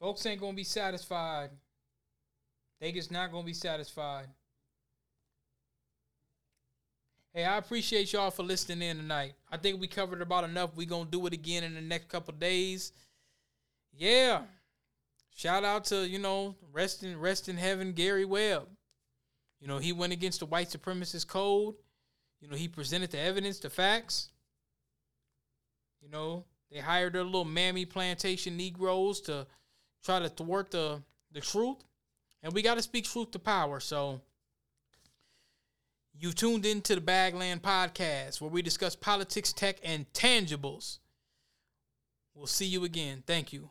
folks ain't going to be satisfied. They just not going to be satisfied. Hey, I appreciate y'all for listening in tonight. I think we covered about enough. We're going to do it again in the next couple of days. Yeah. Shout out to, you know, rest in heaven, Gary Webb. You know, he went against the white supremacist code. You know, he presented the evidence, the facts. You know, they hired their little mammy plantation Negroes to try to thwart the truth. And we got to speak truth to power. So you've tuned into the Bagland Podcast, where we discuss politics, tech, and tangibles. We'll see you again. Thank you.